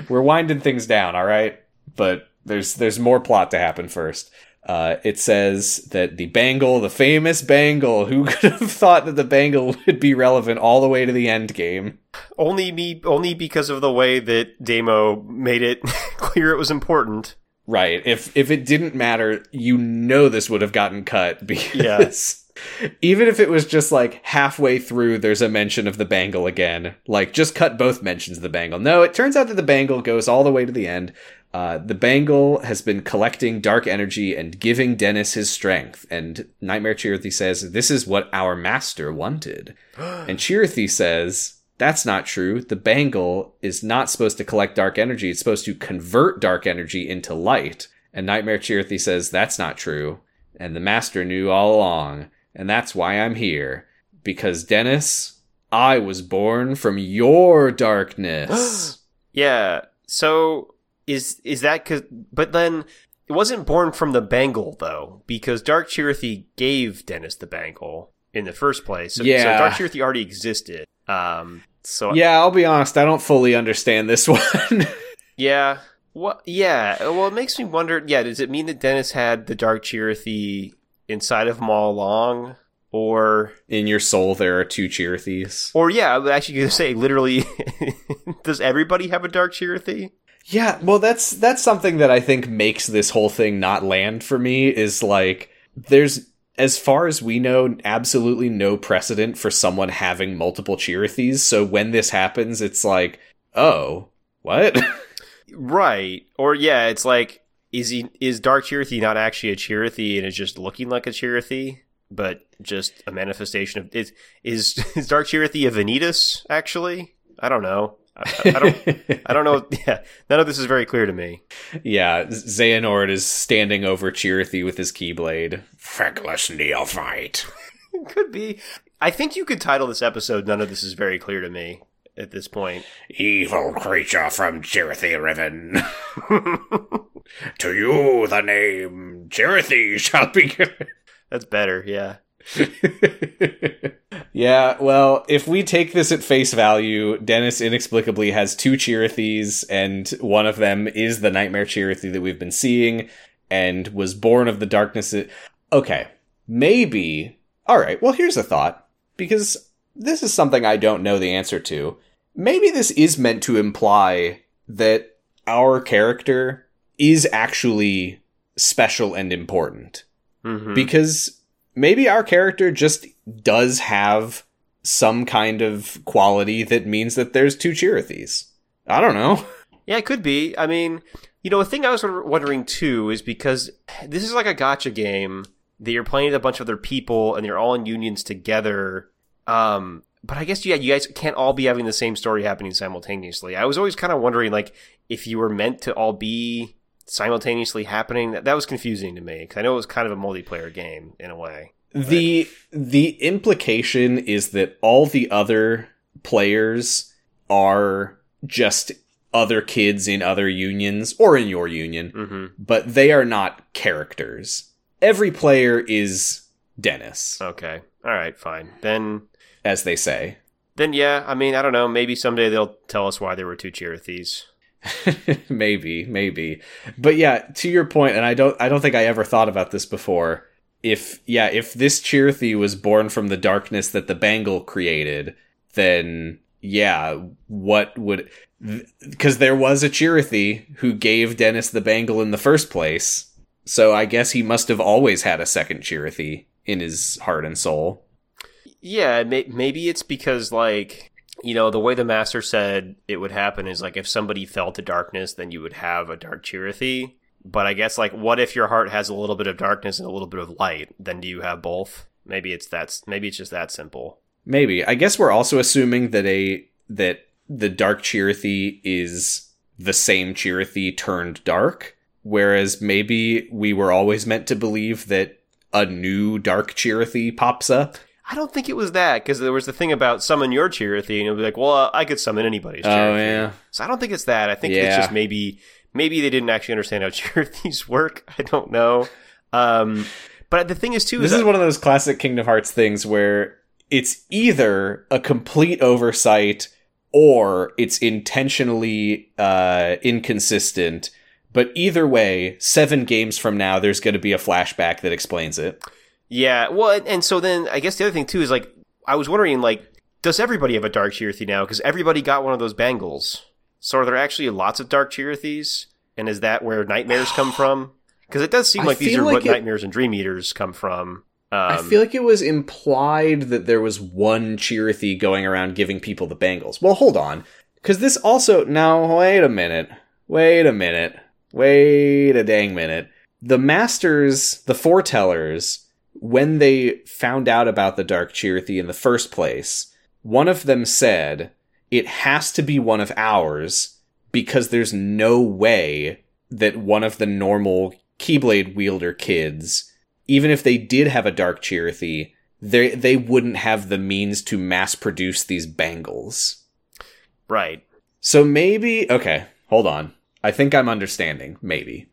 We're winding things down, all right? But there's there's more plot to happen first. Uh, it says that the bangle, the famous bangle, who could have thought that the bangle would be relevant all the way to the end game? Only me, only because of the way that Damo made it clear it was important. Right. If if it didn't matter, you know this would have gotten cut because yeah. Even if it was just like halfway through, there's a mention of the bangle again. Like, just cut both mentions of the bangle. No, it turns out that the bangle goes all the way to the end. Uh, the bangle has been collecting dark energy and giving Dennis his strength. And Nightmare Chirithy says, this is what our master wanted. And Chirithy says, that's not true. The bangle is not supposed to collect dark energy. It's supposed to convert dark energy into light. And Nightmare Chirithy says, that's not true. And the master knew all along. And that's why I'm here. Because, Dennis, I was born from your darkness. Yeah. So is is that... 'cause, but then it wasn't born from the bangle, though. Because Dark Chirithy gave Dennis the bangle in the first place. So, yeah. So Dark Chirithy already existed. Um... So yeah, I'll be honest. I don't fully understand this one. Yeah. Well, yeah. Well, it makes me wonder. Yeah, does it mean that Dennis had the Dark Chirithy inside of him all along, or in your soul there are two Chirithys? Or yeah, I was actually going to say literally. Does everybody have a Dark Chirithy? Yeah. Well, that's that's something that I think makes this whole thing not land for me. Is like there's. As far as we know, absolutely no precedent for someone having multiple Chirithys. So when this happens, it's like, oh, what? Right. Or yeah, it's like, is he is Dark Chirithy not actually a Chirithy and is just looking like a Chirithy, but just a manifestation of is is, is Dark Chirithy a Vanitas, actually? I don't know. I, I don't I don't know. Yeah, none of this is very clear to me. Yeah, Xehanort is standing over Chirithy with his Keyblade. Feckless neophyte. Could be. I think you could title this episode, None of This Is Very Clear to Me, at this point. Evil creature from Chirithy Riven. To you the name Chirithy shall be given. That's better, yeah. Yeah, well, if we take this at face value, Dennis inexplicably has two Chirithys, and one of them is the Nightmare Chirithy that we've been seeing, and was born of the darkness. It- okay, maybe. All right, well, here's a thought, because this is something I don't know the answer to. Maybe this is meant to imply that our character is actually special and important. Mm-hmm. Because maybe our character just does have some kind of quality that means that there's two Chirithys. I don't know. Yeah, it could be. I mean, you know, a thing I was wondering too is because this is like a gacha game that you're playing with a bunch of other people and you're all in unions together. Um, but I guess, yeah, you guys can't all be having the same story happening simultaneously. I was always kind of wondering, like, if you were meant to all be simultaneously happening. That, that was confusing to me because I know it was kind of a multiplayer game in a way. But... The the implication is that all the other players are just other kids in other unions or in your union, mm-hmm. but they are not characters. Every player is Dennis. Okay. All right, fine. Then, as they say. Then, yeah, I mean, I don't know. Maybe someday they'll tell us why there were two Chirithys. maybe, maybe. But yeah, to your point, and I don't, I don't think I ever thought about this before. If, yeah, if this Chirithy was born from the darkness that the Bangle created, then yeah, what would... Because there was a Chirithy who gave Dennis the Bangle in the first place, so I guess he must have always had a second Chirithy in his heart and soul. Yeah, may- maybe it's because, like, you know, the way the Master said it would happen is, like, if somebody fell to darkness, then you would have a dark Chirithy. But I guess, like, what if your heart has a little bit of darkness and a little bit of light? Then do you have both? Maybe it's that. Maybe it's just that simple. Maybe. I guess we're also assuming that a that the dark Chirithy is the same Chirithy turned dark, whereas maybe we were always meant to believe that a new dark Chirithy pops up. I don't think it was that, because there was the thing about summon your Chirithy, and it would be like, well, uh, I could summon anybody's Chirithy. Oh, yeah. So I don't think it's that. I think yeah. it's just maybe... Maybe they didn't actually understand how Chirithys work. I don't know. Um, but the thing is, too... This is, is one of those classic Kingdom Hearts things where it's either a complete oversight or it's intentionally uh, inconsistent. But either way, seven games from now, there's going to be a flashback that explains it. Yeah, well, and so then I guess the other thing, too, is like, I was wondering, like, does everybody have a dark Chirithy now? Because everybody got one of those bangles. So are there actually lots of dark Chirithys? And is that where nightmares come from? Because it does seem like I these are like what it, nightmares and dream eaters come from. Um, I feel like it was implied that there was one Chirithy going around giving people the bangles. Well, hold on. Because this also... Now, wait a minute. Wait a minute. Wait a dang minute. The Masters, the Foretellers, when they found out about the dark Chirithy in the first place, one of them said... It has to be one of ours because there's no way that one of the normal Keyblade wielder kids, even if they did have a dark Chirithy, they they wouldn't have the means to mass produce these bangles. Right. So maybe, okay, hold on. I think I'm understanding. Maybe.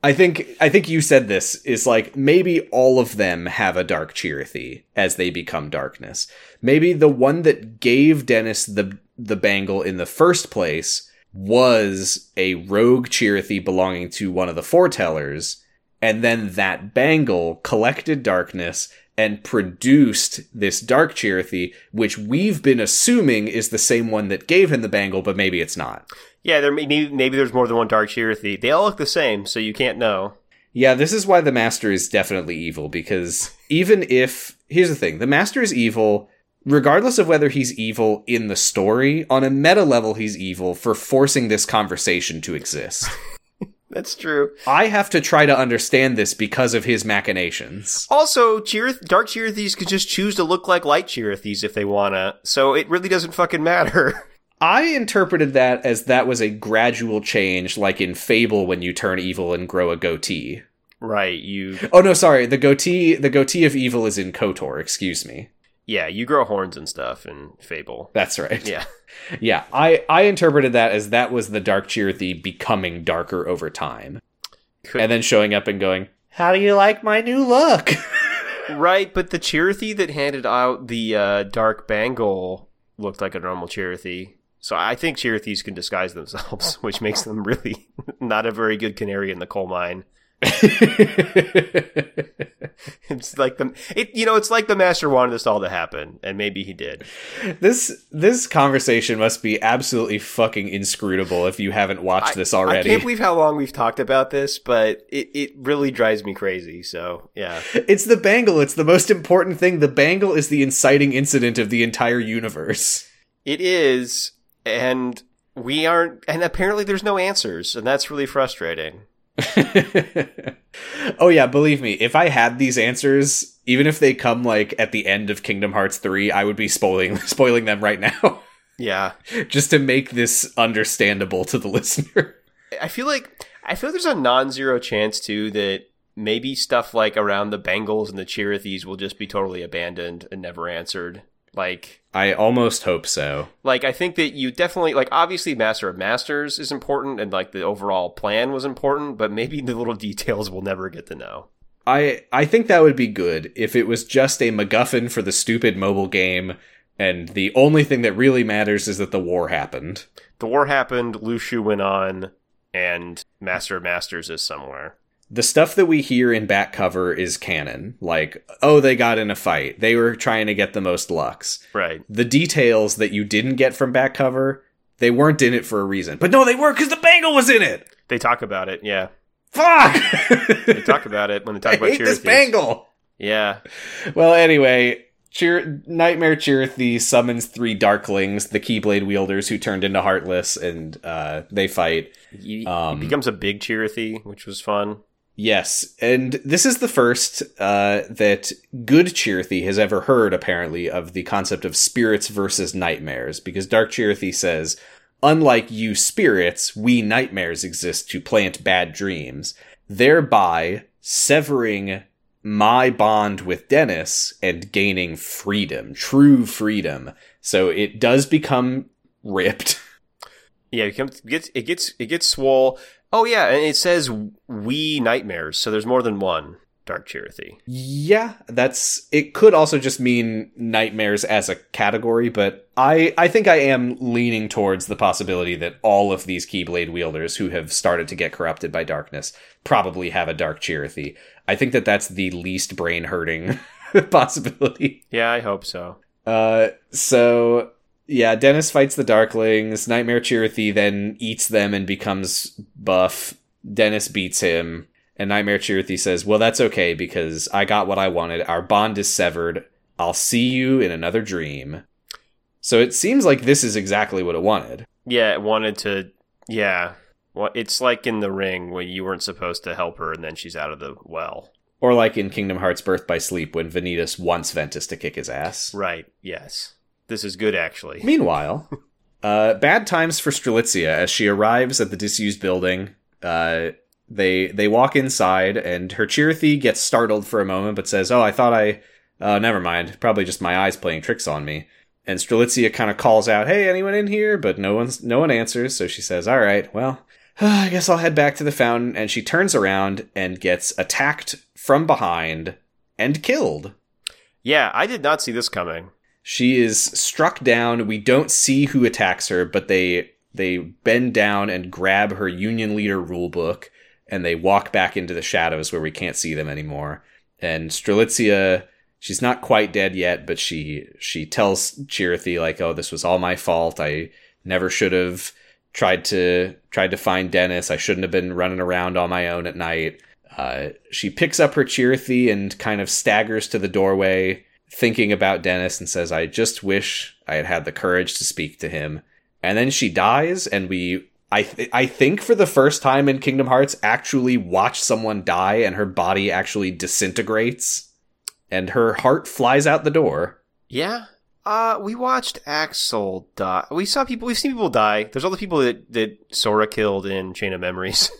I think I think you said this is like maybe all of them have a dark Chirithy as they become darkness. Maybe the one that gave Dennis the the bangle in the first place was a rogue Chirithy belonging to one of the Foretellers, and then that bangle collected darkness and produced this dark Chirithy, which we've been assuming is the same one that gave him the bangle, but maybe it's not. Yeah, there maybe, maybe there's more than one dark Chirithy. They all look the same, so you can't know. Yeah, this is why the Master is definitely evil, because even if... Here's the thing. The Master is evil, regardless of whether he's evil in the story. On a meta level, he's evil for forcing this conversation to exist. That's true. I have to try to understand this because of his machinations. Also, Chirith- dark Chirithys could just choose to look like light Chirithys if they wanna, so it really doesn't fucking matter. I interpreted that as that was a gradual change, like in Fable when you turn evil and grow a goatee. Right, you... Oh, no, sorry, the goatee the goatee of evil is in KOTOR, excuse me. Yeah, you grow horns and stuff in Fable. That's right. Yeah. Yeah, I, I interpreted that as that was the dark Chirithy becoming darker over time. Could... And then showing up and going, how do you like my new look? Right, but the Chirithy that handed out the uh, dark bangle looked like a normal Chirithy. So I think Chirithys can disguise themselves, which makes them really not a very good canary in the coal mine. It's like the it, you know, it's like the master wanted this all to happen, and maybe he did. This this conversation must be absolutely fucking inscrutable if you haven't watched I, this already. I can't believe how long we've talked about this, but it, it really drives me crazy. So yeah, it's the bangle. It's the most important thing. The bangle is the inciting incident of the entire universe. It is, and we aren't. And apparently, there's no answers, and that's really frustrating. Oh yeah, believe me, if I had these answers, even if they come like at the end of Kingdom Hearts three, I would be spoiling spoiling them right now. Yeah, just to make this understandable to the listener. I feel like I feel there's a non-zero chance too that maybe stuff like around the Bangles and the Chirithys will just be totally abandoned and never answered. Like, I almost hope so. Like, I think that you definitely, like, obviously Master of Masters is important, and like the overall plan was important, but maybe the little details we'll never get to know. I, I think that would be good if it was just a MacGuffin for the stupid mobile game, and the only thing that really matters is that the war happened. The war happened, Luxu went on, and Master of Masters is somewhere. The stuff that we hear in back cover is canon. Like, oh, they got in a fight. They were trying to get the most Lux. Right. The details that you didn't get from back cover, they weren't in it for a reason. But no, they were, because the bangle was in it! They talk about it, yeah. Fuck! They talk about it when they talk I about hate Chirithy. This bangle! Yeah. Well, anyway, Chir- Nightmare Chirithy summons three Darklings, the Keyblade wielders who turned into Heartless, and uh, they fight. He, um, he becomes a big Chirithy, which was fun. Yes, and this is the first uh, that good Chirithy has ever heard, apparently, of the concept of spirits versus nightmares, because Dark Chirithy says, unlike you spirits, we nightmares exist to plant bad dreams, thereby severing my bond with Dennis and gaining freedom, true freedom. So it does become ripped. Yeah, it gets it gets it gets swole. Oh yeah, and it says we nightmares, so there's more than one Dark Chirithy. Yeah, that's it. Could also just mean nightmares as a category, but I I think I am leaning towards the possibility that all of these Keyblade wielders who have started to get corrupted by darkness probably have a Dark Chirithy. I think that that's the least brain hurting possibility. Yeah, I hope so. Uh, so. Yeah, Dennis fights the Darklings. Nightmare Chirithy then eats them and becomes buff. Dennis beats him, and Nightmare Chirithy says, well, that's okay, because I got what I wanted. Our bond is severed. I'll see you in another dream. So it seems like this is exactly what it wanted. Yeah, it wanted to... Yeah. Well, it's like in The Ring, when you weren't supposed to help her, and then she's out of the well. Or like in Kingdom Hearts Birth by Sleep, when Vanitas wants Ventus to kick his ass. Right, yes. This is good, actually. Meanwhile, uh, bad times for Strelitzia as she arrives at the disused building. Uh, they they walk inside, and her Chirithy gets startled for a moment, but says, oh, I thought I... Uh, never mind. Probably just my eyes playing tricks on me. And Strelitzia kind of calls out, hey, anyone in here? But no one's no one answers, so she says, all right, well, I guess I'll head back to the fountain. And she turns around and gets attacked from behind and killed. Yeah, I did not see this coming. She is struck down. We don't see who attacks her, but they they bend down and grab her Union Leader rulebook, and they walk back into the shadows where we can't see them anymore. And Strelitzia, she's not quite dead yet, but she she tells Chirithy, like, oh, this was all my fault. I never should have tried to tried to find Dennis. I shouldn't have been running around on my own at night. Uh, she picks up her Chirithy and kind of staggers to the doorway, thinking about Dennis, and says, I just wish I had had the courage to speak to him. And then she dies, and we, I th- I think for the first time in Kingdom Hearts, actually watch someone die, and her body actually disintegrates, and her heart flies out the door. Yeah. Uh, we watched Axel die. We saw people, we've seen people die. There's all the people that, that Sora killed in Chain of Memories.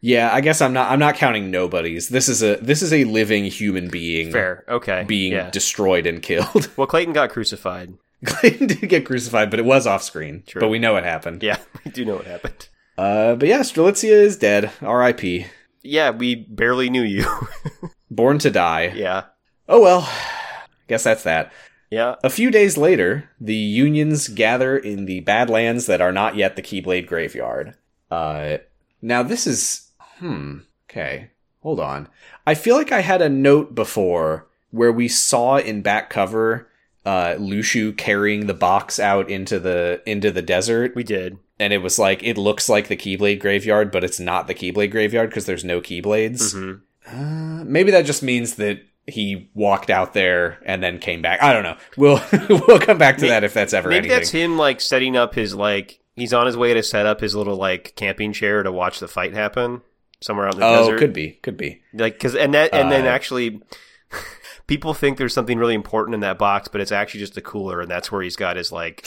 Yeah, I guess I'm not I'm not counting nobodies. This is a this is a living human being. Fair. Okay. Being yeah. destroyed and killed. Well, Clayton got crucified. Clayton did get crucified, but it was off screen. True. But we know it happened. Yeah, we do know it happened. Uh, but yeah, Strelitzia is dead. R I P. Yeah, we barely knew you. Born to die. Yeah. Oh well. I guess that's that. Yeah. A few days later, the Unions gather in the Badlands that are not yet the Keyblade Graveyard. Uh, now this is Hmm. Okay. Hold on. I feel like I had a note before where we saw in back cover uh, Luxu carrying the box out into the into the desert. We did. And it was like, it looks like the Keyblade Graveyard, but it's not the Keyblade Graveyard because there's no Keyblades. Mm-hmm. Uh, maybe that just means that he walked out there and then came back. I don't know. We'll we'll come back to maybe, that if that's ever maybe anything. Maybe that's him, like, setting up his, like, he's on his way to set up his little, like, camping chair to watch the fight happen somewhere out in the oh, desert. Oh, could be. Could be. Like, cause, and that, and uh, then actually, people think there's something really important in that box, but it's actually just a cooler, and that's where he's got his, like,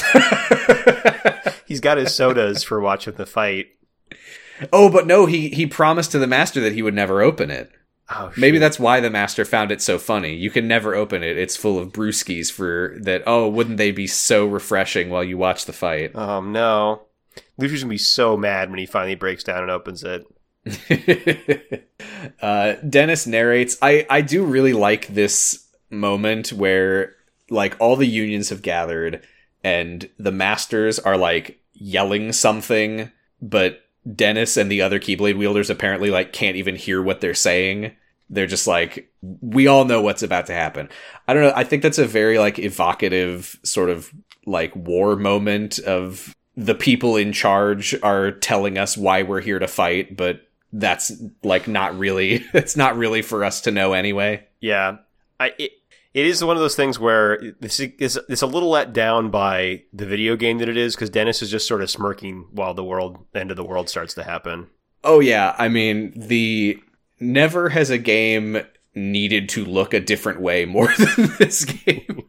he's got his sodas for watching the fight. Oh, but no, he, he promised to the master that he would never open it. Oh, maybe shit. That's why the master found it so funny. You can never open it. It's full of brewskis for that. Oh, wouldn't they be so refreshing while you watch the fight? Oh, um, no. Luxu's going to be so mad when he finally breaks down and opens it. uh, Dennis narrates. I, I do really like this moment where, like, all the unions have gathered and the masters are, like, yelling something, but Dennis and the other Keyblade wielders apparently, like, can't even hear what they're saying. They're just like, we all know what's about to happen. I don't know. I think that's a very, like, evocative sort of, like, war moment of the people in charge are telling us why we're here to fight, but that's, like, not really, it's not really for us to know anyway. Yeah. I, it, it is one of those things where this is, it's a little let down by the video game that it is, because Dennis is just sort of smirking while the world, the end of the world starts to happen. Oh, yeah. I mean, the never has a game needed to look a different way more than this game.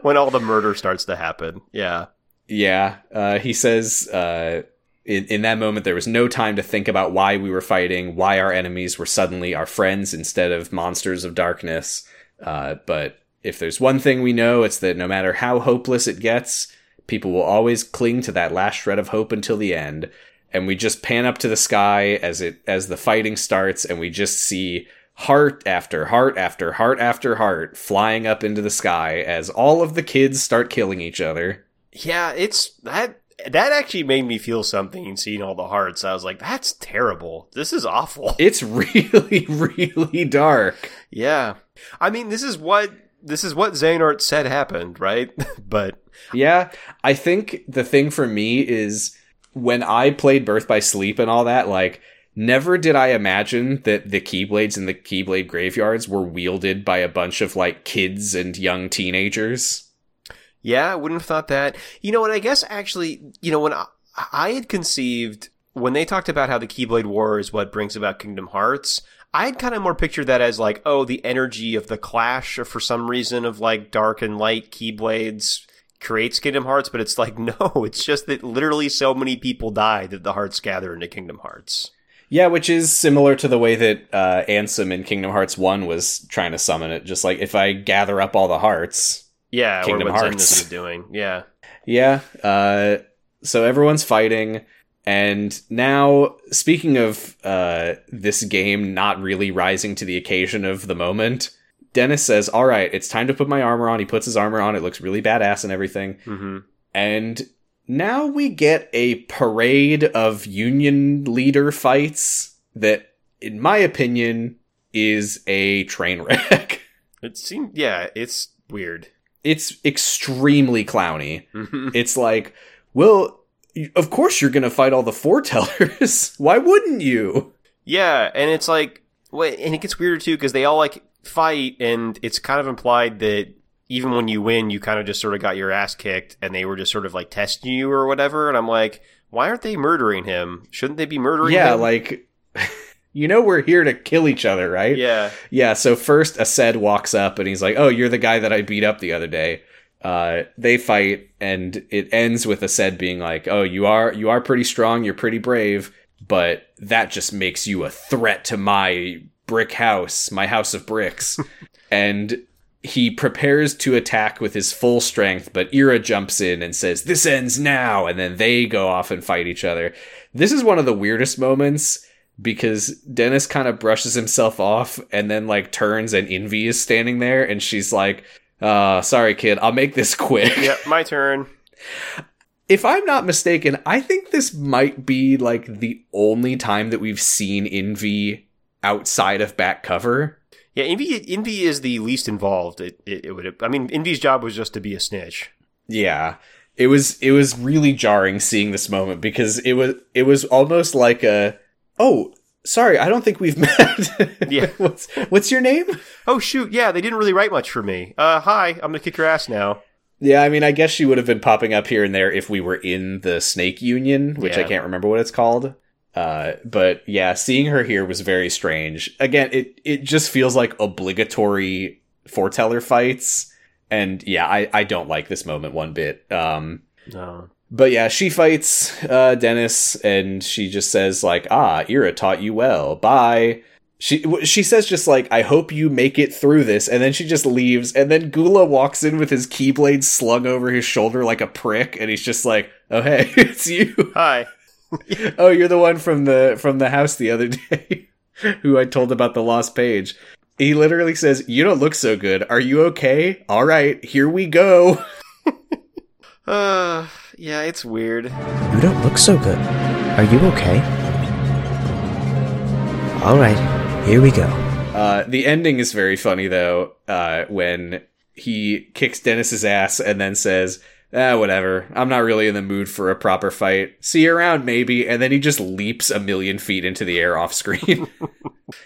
When all the murder starts to happen. Yeah. Yeah. Uh, he says, uh, in, in that moment, there was no time to think about why we were fighting, why our enemies were suddenly our friends instead of monsters of darkness. Uh, but if there's one thing we know, it's that no matter how hopeless it gets, people will always cling to that last shred of hope until the end. And we just pan up to the sky as it, as the fighting starts, and we just see heart after heart after heart after heart flying up into the sky as all of the kids start killing each other. Yeah, it's that that actually made me feel something seeing all the hearts. I was like, that's terrible. This is awful. It's really, really dark. Yeah. I mean, this is what this is what Xehanort said happened, right? But yeah, I think the thing for me is when I played Birth by Sleep and all that, like, never did I imagine that the Keyblades and the Keyblade Graveyards were wielded by a bunch of, like, kids and young teenagers. Yeah, I wouldn't have thought that. You know, and I guess actually, you know, when I, I had conceived, when they talked about how the Keyblade War is what brings about Kingdom Hearts, I had kind of more pictured that as, like, oh, the energy of the clash, or for some reason of, like, dark and light Keyblades creates Kingdom Hearts, but it's like, no, it's just that literally so many people die that the hearts gather into Kingdom Hearts. Yeah, which is similar to the way that uh, Ansem in Kingdom Hearts one was trying to summon it. Just like, if I gather up all the hearts, yeah, Kingdom or what Hearts Dennis is doing, yeah, yeah. Uh, so everyone's fighting. And now, speaking of uh, this game not really rising to the occasion of the moment, Dennis says, all right, it's time to put my armor on. He puts his armor on. It looks really badass and everything. Mm-hmm. And now we get a parade of union leader fights that, in my opinion, is a train wreck. It seems, yeah, it's weird. It's extremely clowny. Mm-hmm. It's like, well, of course you're going to fight all the foretellers. Why wouldn't you? Yeah, and it's like, wait, and it gets weirder too, because they all, like, fight, and it's kind of implied that even when you win, you kind of just sort of got your ass kicked, and they were just sort of, like, testing you or whatever, and I'm like, why aren't they murdering him? Shouldn't they be murdering yeah, him? Yeah, like, you know we're here to kill each other, right? Yeah. Yeah, so first Aced walks up, and he's like, oh, you're the guy that I beat up the other day. Uh, they fight, and it ends with Aced being like, oh, you are you are pretty strong, you're pretty brave, but that just makes you a threat to my brick house, my house of bricks. And he prepares to attack with his full strength, but Ira jumps in and says, this ends now, and then they go off and fight each other. This is one of the weirdest moments, because Dennis kind of brushes himself off, and then, like, turns, and Envy is standing there, and she's like, Uh, sorry, kid. I'll make this quick. Yep, my turn. If I'm not mistaken, I think this might be, like, the only time that we've seen Envy outside of back cover. Yeah, Envy Envy is the least involved. It, it, it would. I mean, Envy's job was just to be a snitch. Yeah, it was. It was really jarring seeing this moment because it was. It was almost like a. Oh, sorry, I don't think we've met. Yeah, what's what's your name? Oh shoot, yeah, they didn't really write much for me. Uh, hi, I'm gonna kick your ass now. Yeah, I mean, I guess she would have been popping up here and there if we were in the Snake Union, which yeah. I can't remember what it's called. Uh, but yeah, seeing her here was very strange. Again, it, it just feels like obligatory foreteller fights. And yeah, I, I don't like this moment one bit. Um, no. But yeah, she fights uh, Dennis and she just says like, ah, Ira taught you well. Bye. She she says just like, I hope you make it through this. And then she just leaves. And then Gula walks in with his Keyblade slung over his shoulder like a prick. And he's just like, oh, hey, it's you. Hi. Oh, you're the one from the from the house the other day who I told about the Lost Page. He literally says, you don't look so good. Are you okay? All right, here we go. uh, yeah, it's weird. You don't look so good. Are you okay? All right. Here we go. Uh, the ending is very funny, though, uh, when he kicks Dennis's ass and then says, ah, whatever. I'm not really in the mood for a proper fight. See you around, maybe. And then he just leaps a million feet into the air off screen.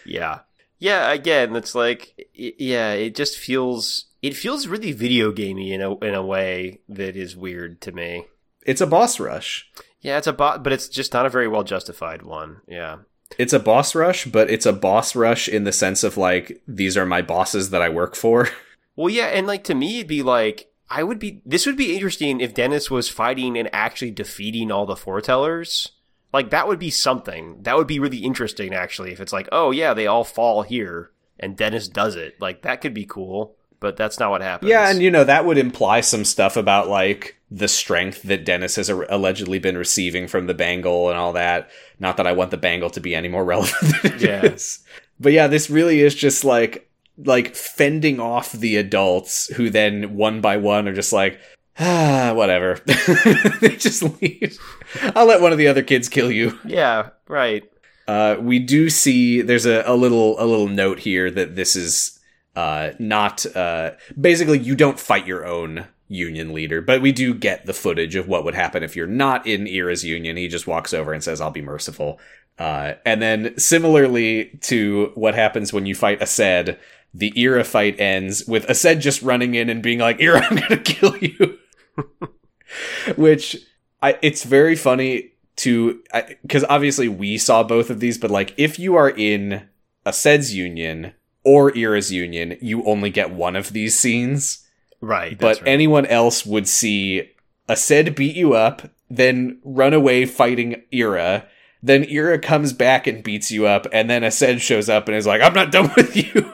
Yeah. Yeah, again, it's like, it, yeah, it just feels, it feels really video gamey in a, in a way that is weird to me. It's a boss rush. Yeah, it's a boss, but it's just not a very well justified one. Yeah. It's a boss rush, but it's a boss rush in the sense of, like, these are my bosses that I work for. Well, yeah, and, like, to me, it'd be, like, I would be... This would be interesting if Dennis was fighting and actually defeating all the foretellers. Like, that would be something. That would be really interesting, actually, if it's like, oh, yeah, they all fall here, and Dennis does it. Like, that could be cool, but that's not what happens. Yeah, and, you know, that would imply some stuff about, like... the strength that Dennis has a- allegedly been receiving from the bangle and all that. Not that I want the bangle to be any more relevant than it yeah. is. But yeah, this really is just like, like fending off the adults who then one by one are just like, ah, whatever. They just leave. I'll let one of the other kids kill you. Yeah, right. Uh, we do see there's a, a little, a little note here that this is, uh, not, uh, basically you don't fight your own union leader, but we do get the footage of what would happen if you're not in Ira's union. He just walks over and says, I'll be merciful. Uh, and then similarly to what happens when you fight Aced, the Ira fight ends with Aced just running in and being like, Ira, I'm gonna kill you. Which I, it's very funny to, because obviously we saw both of these, but like if you are in Aced's union or Ira's union, you only get one of these scenes. Right, but right. Anyone else would see Aced beat you up, then run away fighting Ira, then Ira comes back and beats you up, and then Aced shows up and is like, "I'm not done with you."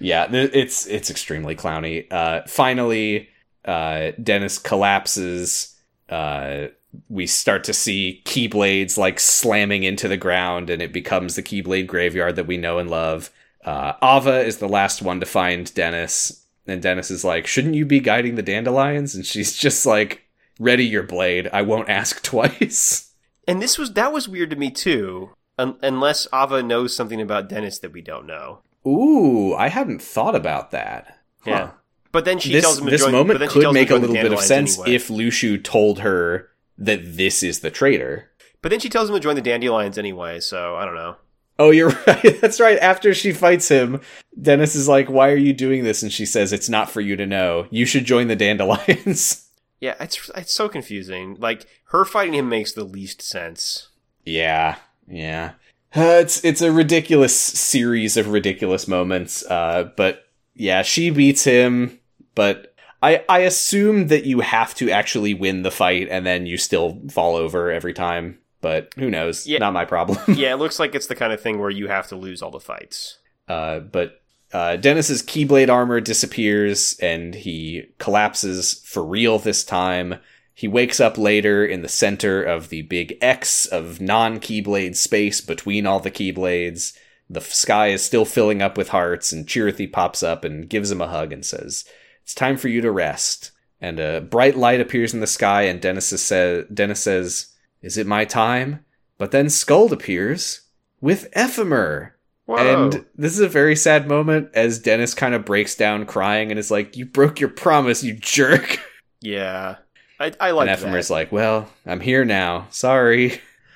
Yeah, it's it's extremely clowny. Uh, finally, uh, Dennis collapses. Uh, we start to see Keyblades like slamming into the ground, and it becomes the Keyblade Graveyard that we know and love. Uh, Ava is the last one to find Dennis. And Dennis is like, shouldn't you be guiding the dandelions? And she's just like, ready your blade. I won't ask twice. And this was that was weird to me, too. Un- unless Ava knows something about Dennis that we don't know. Ooh, I hadn't thought about that. Huh. Yeah. But then she this, tells him... This join, moment but could make a little bit of sense anyway. If Luxu told her that this is the traitor. But then she tells him to join the dandelions anyway, so I don't know. Oh, you're right. That's right. After she fights him, Dennis is like, why are you doing this? And she says, it's not for you to know. You should join the dandelions. Yeah, it's it's so confusing. Like, her fighting him makes the least sense. Yeah, yeah. Uh, it's it's a ridiculous series of ridiculous moments. Uh, but, yeah, she beats him. But I, I assume that you have to actually win the fight, and then you still fall over every time. But who knows? Yeah. Not my problem. Yeah, it looks like it's the kind of thing where you have to lose all the fights. Uh, but uh, Dennis's Keyblade armor disappears, and he collapses for real this time. He wakes up later in the center of the big X of non-Keyblade space between all the Keyblades. The sky is still filling up with hearts, and Chirithy pops up and gives him a hug and says, it's time for you to rest. And a bright light appears in the sky, and Dennis, is sa- Dennis says... is it my time? But then Skuld appears, with Ephemer. Whoa. And this is a very sad moment as Dennis kind of breaks down crying and is like, you broke your promise, you jerk. Yeah. I, I like that. And Ephemer's like, well, I'm here now. Sorry.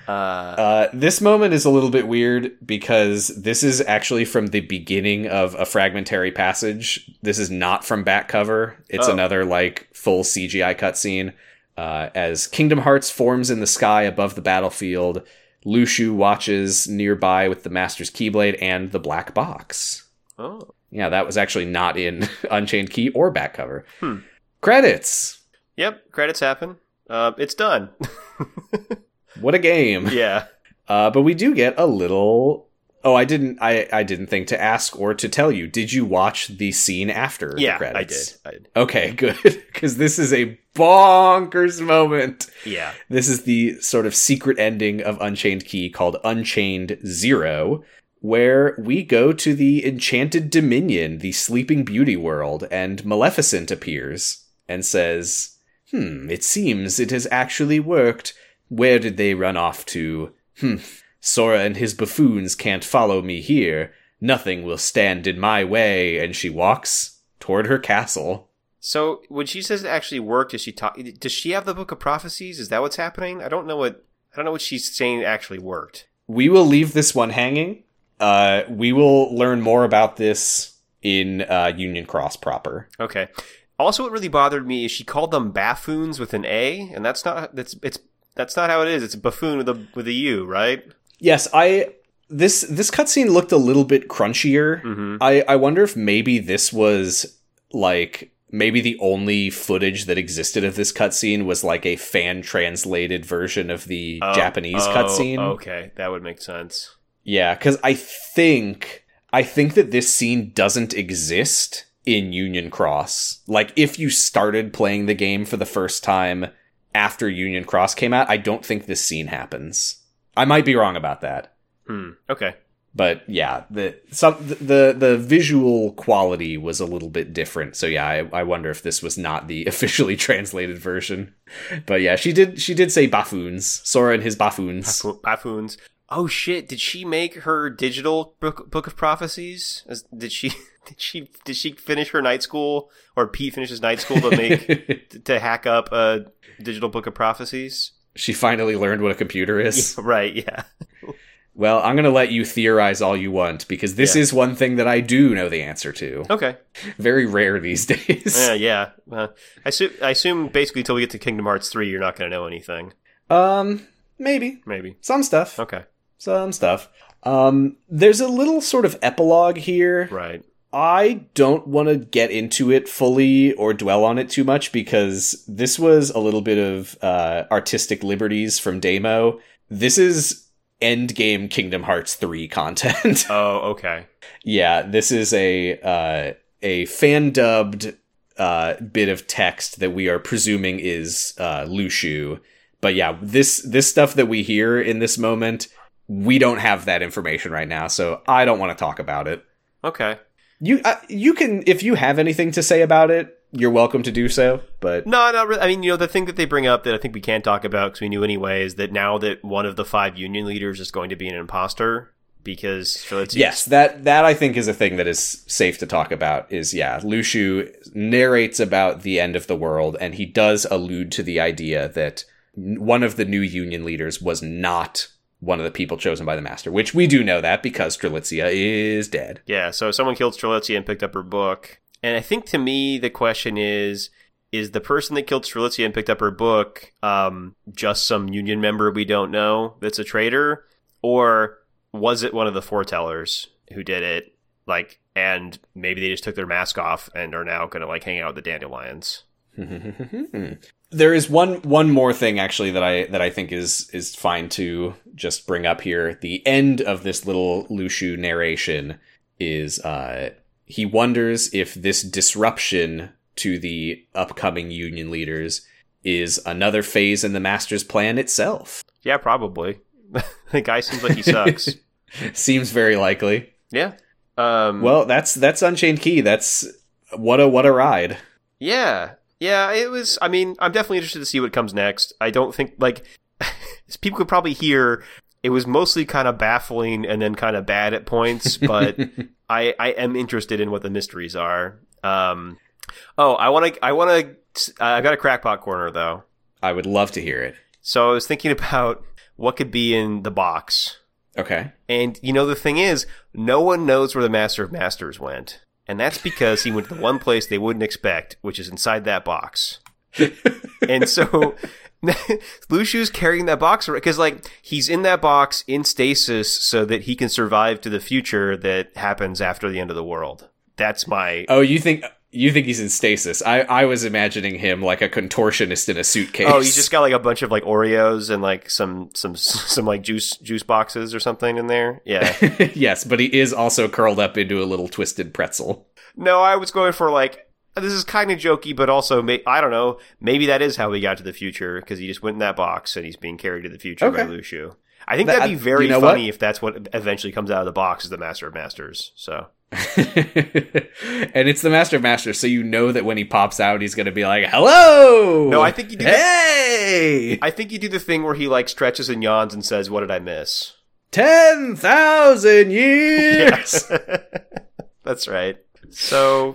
Uh, uh, this moment is a little bit weird because this is actually from the beginning of A Fragmentary Passage. This is not from back cover. It's oh. another like full C G I cutscene. Uh, as Kingdom Hearts forms in the sky above the battlefield, Luxu watches nearby with the Master's Keyblade and the black box. Oh. Yeah, that was actually not in Unchained Key or back cover. Hmm. Credits! Yep, credits happen. Uh, it's done. What a game. Yeah. Uh, but we do get a little... Oh, I didn't I, I didn't think to ask or to tell you. Did you watch the scene after yeah, the credits? Yeah, I, I did. Okay, good. Because this is a bonkers moment. Yeah. This is the sort of secret ending of Unchained Key called Unchained Zero, where we go to the Enchanted Dominion, the Sleeping Beauty world, and Maleficent appears and says, hmm, it seems it has actually worked. Where did they run off to? Hmm. Sora and his buffoons can't follow me here. Nothing will stand in my way. And she walks toward her castle. So when she says it actually worked, does she talk, does she have the Book of Prophecies? Is that what's happening? I don't know what I don't know what she's saying actually worked. We will leave this one hanging. Uh, we will learn more about this in uh, Union Cross proper. Okay. Also, what really bothered me is she called them buffoons with an A, and that's not that's it's that's not how it is. It's buffoon with a with a U, right? Yes, I this this cutscene looked a little bit crunchier. Mm-hmm. I, I wonder if maybe this was like maybe the only footage that existed of this cutscene was like a fan translated version of the oh, Japanese oh, cutscene. Okay, that would make sense. Yeah, because I think I think that this scene doesn't exist in Union Cross. Like if you started playing the game for the first time after Union Cross came out, I don't think this scene happens. I might be wrong about that. Hmm. Okay. But yeah, the some the the visual quality was a little bit different. So yeah, I, I wonder if this was not the officially translated version. But yeah, she did she did say buffoons. Sora and his buffoons. Buffoons. Oh shit! Did she make her digital book, book of prophecies? Did she did she did she finish her night school or Pete finishes night school to make to hack up a digital book of prophecies? She finally learned what a computer is. Yeah, right, yeah. Well, I'm going to let you theorize all you want, because this yeah. is one thing that I do know the answer to. Okay. Very rare these days. Uh, yeah, yeah. Uh, I, su- I assume basically until we get to Kingdom Hearts three, you're not going to know anything. Um, maybe. Maybe. Some stuff. Okay. Some stuff. Um, there's a little sort of epilogue here. Right. I don't want to get into it fully or dwell on it too much because this was a little bit of uh, artistic liberties from Damo. This is endgame Kingdom Hearts three content. Oh, okay. Yeah, this is a uh, a fan-dubbed uh, bit of text that we are presuming is uh, Luxu. But yeah, this this stuff that we hear in this moment, we don't have that information right now, so I don't want to talk about it. Okay. You uh, you can, if you have anything to say about it, you're welcome to do so, but... No, not really. I mean, you know, the thing that they bring up that I think we can't talk about because we knew anyway is that now that one of the five union leaders is going to be an imposter because Strelitzia... Yes, that, that I think is a thing that is safe to talk about is, yeah, Luxu narrates about the end of the world, and he does allude to the idea that one of the new union leaders was not... one of the people chosen by the master, which we do know that because Strelitzia is dead. Yeah, so someone killed Strelitzia and picked up her book. And I think to me the question is, is the person that killed Strelitzia and picked up her book um, just some union member we don't know that's a traitor? Or was it one of the foretellers who did it? Like, and maybe they just took their mask off and are now going to like hang out with the dandelions. There is one one more thing actually that I that I think is is fine to just bring up here. The end of this little Luxu narration is uh, he wonders if this disruption to the upcoming union leaders is another phase in the master's plan itself. Yeah, probably. The guy seems like he sucks. Seems very likely. Yeah. Um, well, that's that's Unchained Key. That's what a what a ride. Yeah. Yeah, it was, I mean, I'm definitely interested to see what comes next. I don't think, like, people could probably hear it was mostly kind of baffling and then kind of bad at points, but I, I am interested in what the mysteries are. Um, oh, I want to, I want to, uh, I got a crackpot corner though. I would love to hear it. So I was thinking about what could be in the box. Okay. And you know, the thing is, no one knows where the Master of Masters went. And that's because he went to the one place they wouldn't expect, which is inside that box. And so Luxu's carrying that box around because, like, he's in that box in stasis so that he can survive to the future that happens after the end of the world. That's my... Oh, you think... You think he's in stasis. I, I was imagining him like a contortionist in a suitcase. Oh, he's just got like a bunch of like Oreos and like some some some like juice juice boxes or something in there. Yeah. Yes, but he is also curled up into a little twisted pretzel. No, I was going for like, this is kind of jokey, but also, may- I don't know, maybe that is how he got to the future because he just went in that box and he's being carried to the future okay. by Luxu. I think that, that'd be very you know funny what? if that's what eventually comes out of the box is the Master of Masters, so... And it's the Master of Masters, so you know that when he pops out, he's going to be like, hello! No, I think you do Hey! The, I think you do the thing where he, like, stretches and yawns and says, what did I miss? ten thousand years! That's right. So,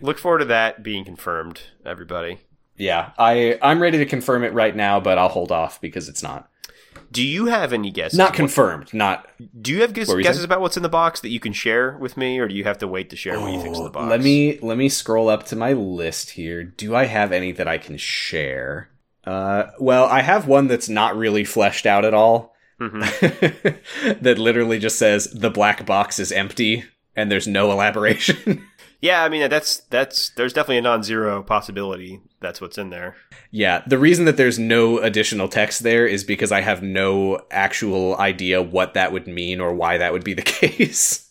look forward to that being confirmed, everybody. Yeah, I, I'm ready to confirm it right now, but I'll hold off because it's not. Do you have any guesses? Not confirmed. Not. Do you have guess, guesses about what's in the box that you can share with me, or do you have to wait to share oh, what you think's in the box? Let me let me scroll up to my list here. Do I have any that I can share? Uh, well, I have one that's not really fleshed out at all. Mm-hmm. That literally just says the black box is empty, and there's no elaboration. Yeah, I mean, that's that's there's definitely a non-zero possibility that's what's in there. Yeah, the reason that there's no additional text there is because I have no actual idea what that would mean or why that would be the case.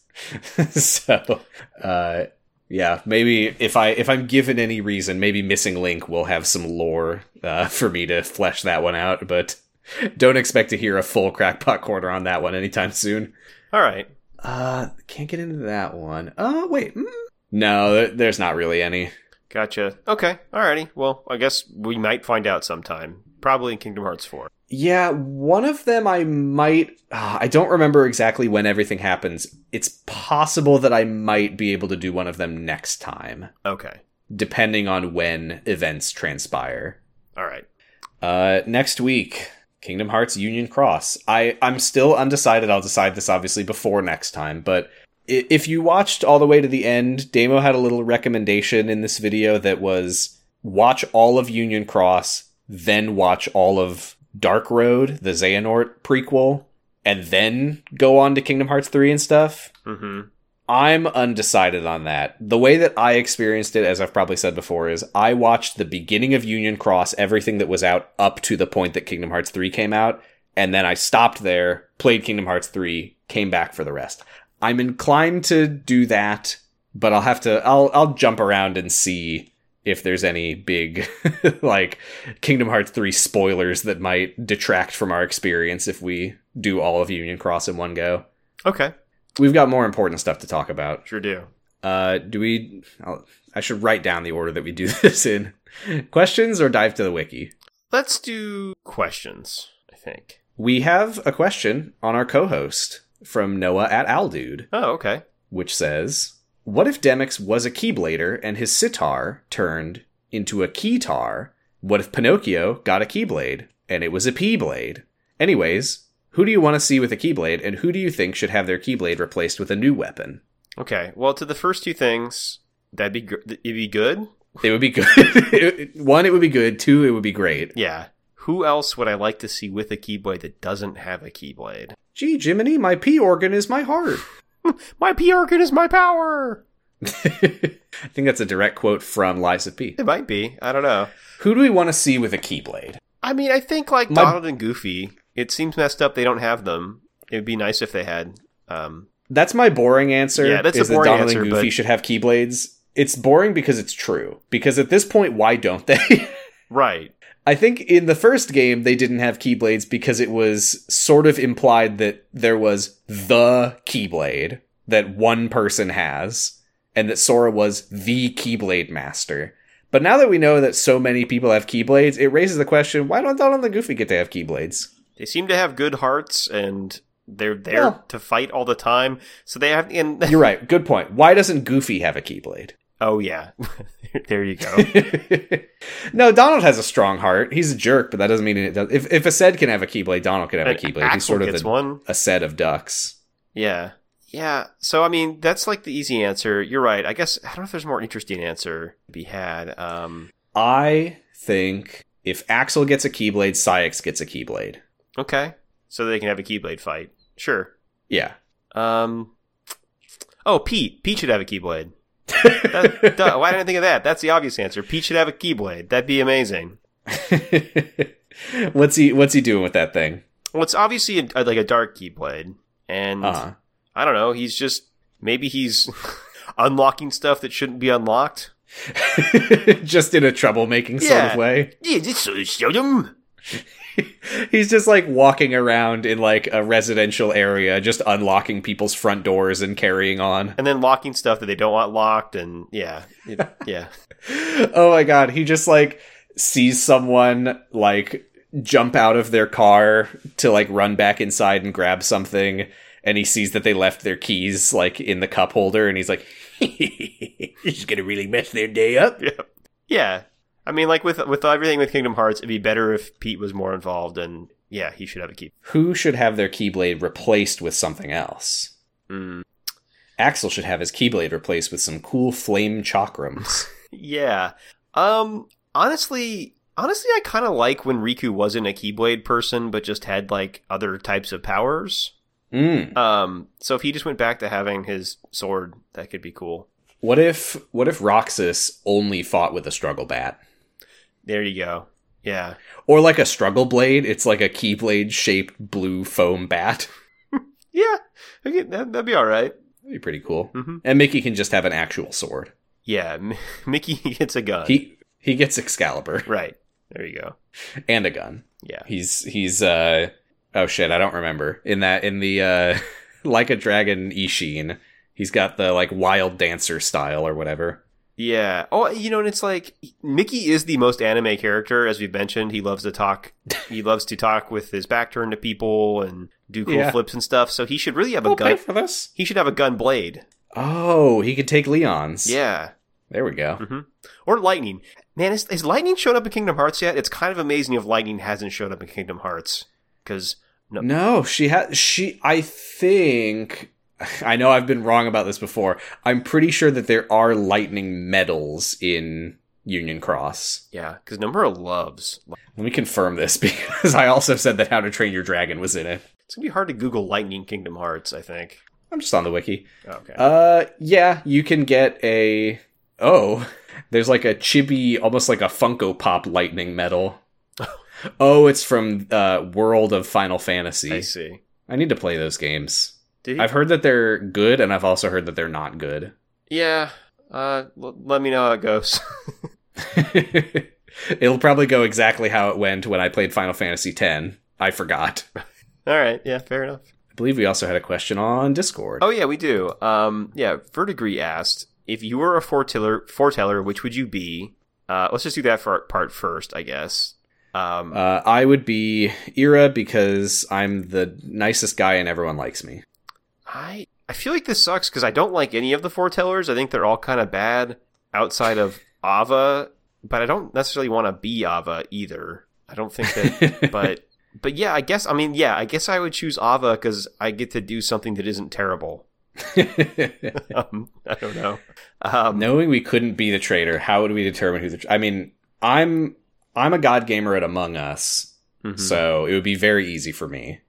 So, uh, yeah, maybe if I if I'm given any reason, maybe Missing Link will have some lore uh, for me to flesh that one out. But don't expect to hear a full Crackpot Corner on that one anytime soon. All right, uh, can't get into that one. Oh, uh, wait. Mm. No, there's not really any. Gotcha. Okay. Alrighty. Well, I guess we might find out sometime. Probably in Kingdom Hearts four. Yeah, one of them I might... Uh, I don't remember exactly when everything happens. It's possible that I might be able to do one of them next time. Okay. Depending on when events transpire. Alright. Uh, next week, Kingdom Hearts Union Cross. I, I'm still undecided. I'll decide this, obviously, before next time, but... If you watched all the way to the end, Damo had a little recommendation in this video that was watch all of Union Cross, then watch all of Dark Road, the Xehanort prequel, and then go on to Kingdom Hearts three and stuff. Mm-hmm. I'm undecided on that. The way that I experienced it, as I've probably said before, is I watched the beginning of Union Cross, everything that was out up to the point that Kingdom Hearts three came out, and then I stopped there, played Kingdom Hearts three, came back for the rest. I'm inclined to do that, but I'll have to, I'll, I'll jump around and see if there's any big, like, Kingdom Hearts three spoilers that might detract from our experience if we do all of Union Cross in one go. Okay. We've got more important stuff to talk about. Sure do. Uh, do we, I'll, I should write down the order that we do this in. Questions or dive to the wiki? Let's do questions, I think. We have a question on our co-host. From Noah at Aldude. Oh, okay. Which says, what if Demix was a Keyblader and his sitar turned into a keytar? What if Pinocchio got a Keyblade and it was a P-blade? Anyways, who do you want to see with a Keyblade and who do you think should have their Keyblade replaced with a new weapon? Okay, well, to the first two things, that'd be, gr- it'd be good. It would be good. it, one, it would be good. Two, it would be great. Yeah. Who else would I like to see with a Keyblade that doesn't have a Keyblade? Gee, Jiminy, my pee organ is my heart. My pee organ is my power. I think that's a direct quote from Lies of P. It might be. I don't know. Who do we want to see with a Keyblade? I mean, I think like my... Donald and Goofy. It seems messed up they don't have them. It would be nice if they had. Um... That's my boring answer. Yeah, that's is a boring that Donald answer. Donald and Goofy but... should have Keyblades. It's boring because it's true. Because at this point, why don't they? Right. I think in the first game, they didn't have Keyblades because it was sort of implied that there was the Keyblade that one person has, and that Sora was the Keyblade master. But now that we know that so many people have Keyblades, it raises the question, why don't Donald and Goofy get to have Keyblades? they seem to have good hearts, and they're there yeah. to fight all the time. So they have. And you're right. Good point. Why doesn't Goofy have a Keyblade? Oh yeah, there you go. No, Donald has a strong heart. He's a jerk, but that doesn't mean it does. If if a Aced can have a Keyblade, Donald can have and a Keyblade. Axel He's sort of the, one. a Aced of ducks. Yeah, yeah. So I mean, that's like the easy answer. You're right. I guess I don't know if there's a more interesting answer to be had. Um, I think if Axel gets a Keyblade, Syax gets a Keyblade. Okay, so they can have a Keyblade fight. Sure. Yeah. Um. Oh, Pete. Pete should have a Keyblade. that, duh, why didn't I think of that? That's the obvious answer. Pete should have a Keyblade. That'd be amazing. what's he What's he doing with that thing? Well, it's obviously a, like a dark Keyblade, and uh-huh. I don't know. He's just maybe he's unlocking stuff that shouldn't be unlocked, just in a troublemaking yeah. sort of way. Yeah, it's so seldom. He's just like walking around in like a residential area, just unlocking people's front doors and carrying on, and then locking stuff that they don't want locked. And yeah, it, yeah. Oh my God, he just like sees someone like jump out of their car to like run back inside and grab something, and he sees that they left their keys like in the cup holder, and he's like, "This is gonna really mess their day up." Yeah. Yeah. I mean, like, with with everything with Kingdom Hearts, it'd be better if Pete was more involved, and, yeah, he should have a key. Who should have their Keyblade replaced with something else? Mm. Axel should have his Keyblade replaced with some cool flame chakrams. yeah. Um. Honestly, honestly, I kind of like when Riku wasn't a Keyblade person, but just had, like, other types of powers. Mm. Um. So if he just went back to having his sword, that could be cool. What if What if Roxas only fought with a struggle bat? There you go. Yeah. Or like a struggle blade. It's like a Keyblade shaped blue foam bat. yeah. Okay, that, that'd be all right. That'd be pretty cool. Mm-hmm. And Mickey can just have an actual sword. Yeah. M- Mickey gets a gun. He he gets Excalibur. Right. There you go. And a gun. Yeah. He's he's uh oh shit, I don't remember. In that in the uh Like a Dragon Ishin, he's got the like wild dancer style or whatever. Yeah. Oh, you know, and it's like Mickey is the most anime character, as we've mentioned. He loves to talk. He loves to talk with his back turned to people and do cool yeah. flips and stuff. So he should really have a I'll gun. Pay for this. He should have a gun blade. Oh, he could take Leon's. Yeah. There we go. Mm-hmm. Or Lightning. Man, has, has Lightning showed up in Kingdom Hearts yet? It's kind of amazing if Lightning hasn't showed up in Kingdom Hearts because no, no, she has. She, I think. I know I've been wrong about this before. I'm pretty sure that there are lightning medals in Union Cross. Yeah, because Nomura loves... Let me confirm this, because I also said that How to Train Your Dragon was in it. It's going to be hard to Google Lightning Kingdom Hearts, I think. I'm just on the wiki. Oh, okay. Uh, yeah, you can get a... Oh, there's like a chibi, almost like a Funko Pop lightning medal. Oh, it's from uh, World of Final Fantasy. I see. I need to play those games. I've heard that they're good, and I've also heard that they're not good. Yeah. Uh, l- let me know how it goes. It'll probably go exactly how it went when I played Final Fantasy X. I forgot. All right. Yeah, fair enough. I believe we also had a question on Discord. Oh, yeah, we do. Um, yeah, Verdigree asked, if you were a foreteller, foreteller which would you be? Uh, let's just do that for part first, I guess. Um, uh, I would be Ira because I'm the nicest guy and everyone likes me. I, I feel like this sucks because I don't like any of the foretellers. I think they're all kind of bad outside of Ava, but I don't necessarily want to be Ava either. I don't think that, but but yeah, I guess, I mean, yeah, I guess I would choose Ava because I get to do something that isn't terrible. um, I don't know. Um, Knowing we couldn't be the traitor, how would we determine who the, tra- I mean, I'm, I'm a god gamer at Among Us, mm-hmm. so it would be very easy for me.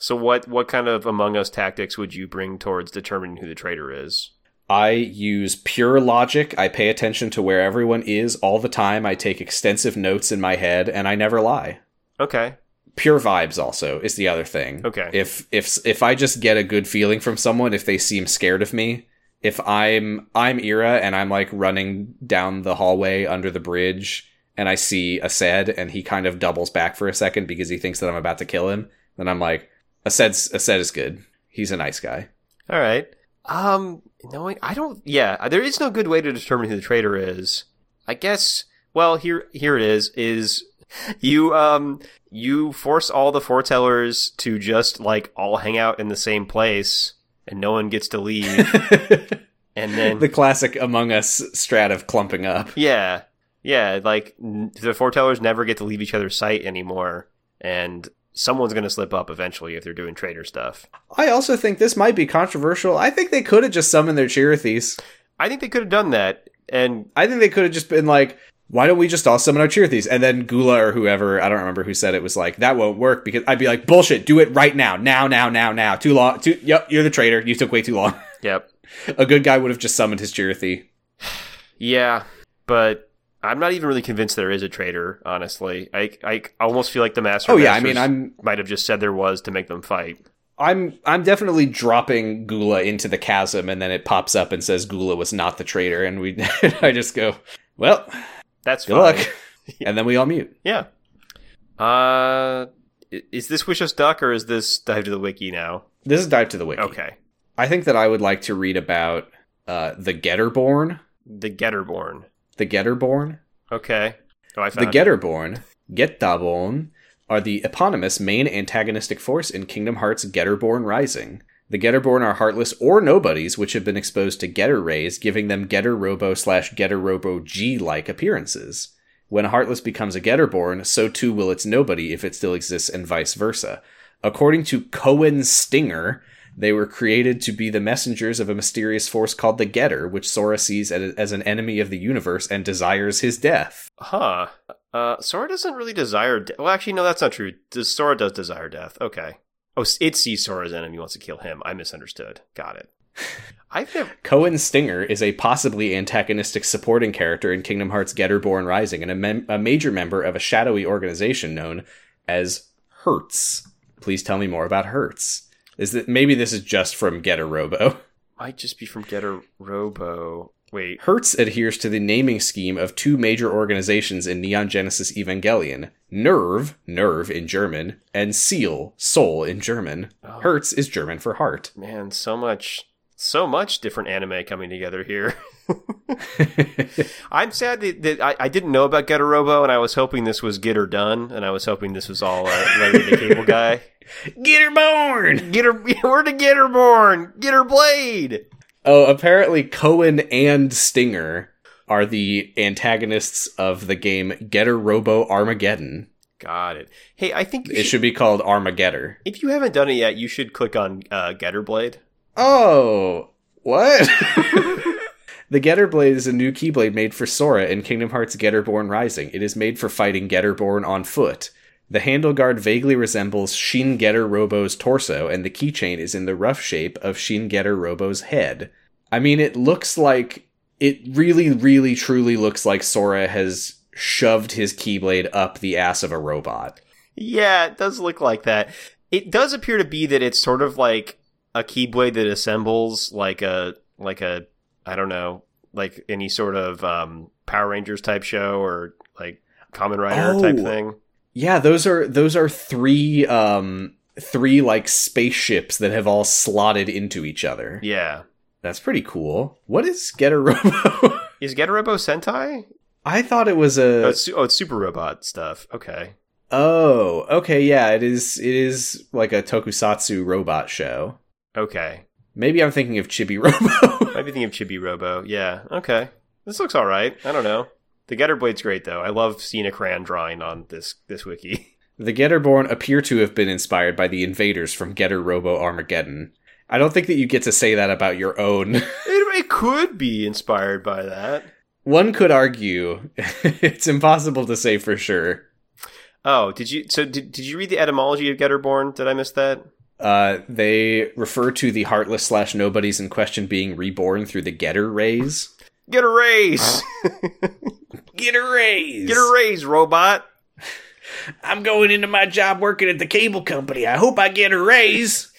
So what, what kind of Among Us tactics would you bring towards determining who the traitor is? I use pure logic. I pay attention to where everyone is all the time. I take extensive notes in my head, and I never lie. Okay. Pure vibes also is the other thing. Okay. If if if I just get a good feeling from someone, if they seem scared of me, if I'm I'm Ira and I'm like running down the hallway under the bridge, and I see Aced, and he kind of doubles back for a second because he thinks that I'm about to kill him, then I'm like, Aced's, Aced is good. He's a nice guy. All right. Um, no, I don't... Yeah, there is no good way to determine who the traitor is. I guess... Well, here here it is, is You um you force all the foretellers to just like all hang out in the same place and no one gets to leave. And then the classic Among Us strat of clumping up. Yeah. Yeah, like n- the foretellers never get to leave each other's sight anymore, and someone's going to slip up eventually if they're doing traitor stuff. I also think this might be controversial. I think they could have just summoned their Chirithys. I think they could have done that. And I think they could have just been like, why don't we just all summon our Chirithys? And then Gula or whoever, I don't remember who said it, was like, that won't work, because I'd be like, bullshit, do it right now. Now, now, now, now. Too long. Too- yep, you're the traitor. You took way too long. Yep. A good guy would have just summoned his Chirithy. Yeah, but I'm not even really convinced there is a traitor, honestly. I, I almost feel like the Master oh, yeah, I mean, I'm, might have just said there was to make them fight. I'm I'm definitely dropping Gula into the chasm, and then it pops up and says Gula was not the traitor, and we I just go, well, that's good fine. Luck. And then we all mute. Yeah. Uh, is this Wish Us Duck, or is this Dive to the Wiki now? This is Dive to the Wiki. Okay. I think that I would like to read about uh, the Getterborn. The Getterborn. The Getterborn. Okay. Oh, I found the Getterborn, Getterborn, are the eponymous main antagonistic force in Kingdom Hearts Getterborn Rising. The Getterborn are heartless or nobodies, which have been exposed to Getter Rays, giving them Getter Robo slash Getter Robo G-like appearances. When a heartless becomes a Getterborn, so too will its nobody if it still exists, and vice versa. According to Cohen Stinger, they were created to be the messengers of a mysterious force called the Getter, which Sora sees as an enemy of the universe and desires his death. Huh. Uh, Sora doesn't really desire death. Well, actually, no, that's not true. Sora does desire death. Okay. Oh, it sees Sora as an enemy, wants to kill him. I misunderstood. Got it. I've never... Cohen Stinger is a possibly antagonistic supporting character in Kingdom Hearts Getterborn Rising, and a, mem- a major member of a shadowy organization known as Hertz. Please tell me more about Hertz. Is that maybe this is just from Getter Robo? Might just be from Getter Robo. Wait. Hertz adheres to the naming scheme of two major organizations in Neon Genesis Evangelion: Nerve, Nerve in German, and Seal, Soul in German. Oh. Hertz is German for heart. Man, so much, so much different anime coming together here. I'm sad that, that I, I didn't know about Getter Robo, and I was hoping this was Getter Done, and I was hoping this was all uh, Larry the Cable Guy. Getterborn! Getter, we're the Getterborn! Getter Blade! Oh, apparently Cohen and Stinger are the antagonists of the game Getter Robo Armageddon. Got it. Hey, I think... It should, should be called Armageddon. If you haven't done it yet, you should click on uh, Getter Blade. Oh, what? The Getter Blade is a new Keyblade made for Sora in Kingdom Hearts Getterborn Rising. It is made for fighting Getterborn on foot. The handle guard vaguely resembles Shin Getter Robo's torso, and the keychain is in the rough shape of Shin Getter Robo's head. I mean, it looks like... It really, really, truly looks like Sora has shoved his Keyblade up the ass of a robot. Yeah, it does look like that. It does appear to be that it's sort of like a Keyblade that assembles like a... like a I don't know, like any sort of um, Power Rangers type show or like Kamen Rider oh, type thing. Yeah, those are those are three um, three like spaceships that have all slotted into each other. Yeah, that's pretty cool. What is Getter Robo? Is Getter Robo Sentai? I thought it was a oh it's, su- oh, it's super robot stuff. Okay. Oh, okay. Yeah, it is. It is like a tokusatsu robot show. Okay. Maybe I'm thinking of Chibi Robo. Might be thinking of Chibi Robo. Yeah. Okay. This looks all right. I don't know. The Getter Blade's great, though. I love seeing a crayon drawing on this this wiki. The Getterborn appear to have been inspired by the invaders from Getter Robo Armageddon. I don't think that you get to say that about your own. it, it could be inspired by that. One could argue. It's impossible to say for sure. Oh, did you? So did did you read the etymology of Getterborn? Did I miss that? Uh, they refer to the heartless slash nobodies in question being reborn through the Getter Rays. Get a raise! Get a raise! Get a raise, robot! I'm going into my job working at the cable company. I hope I get a raise!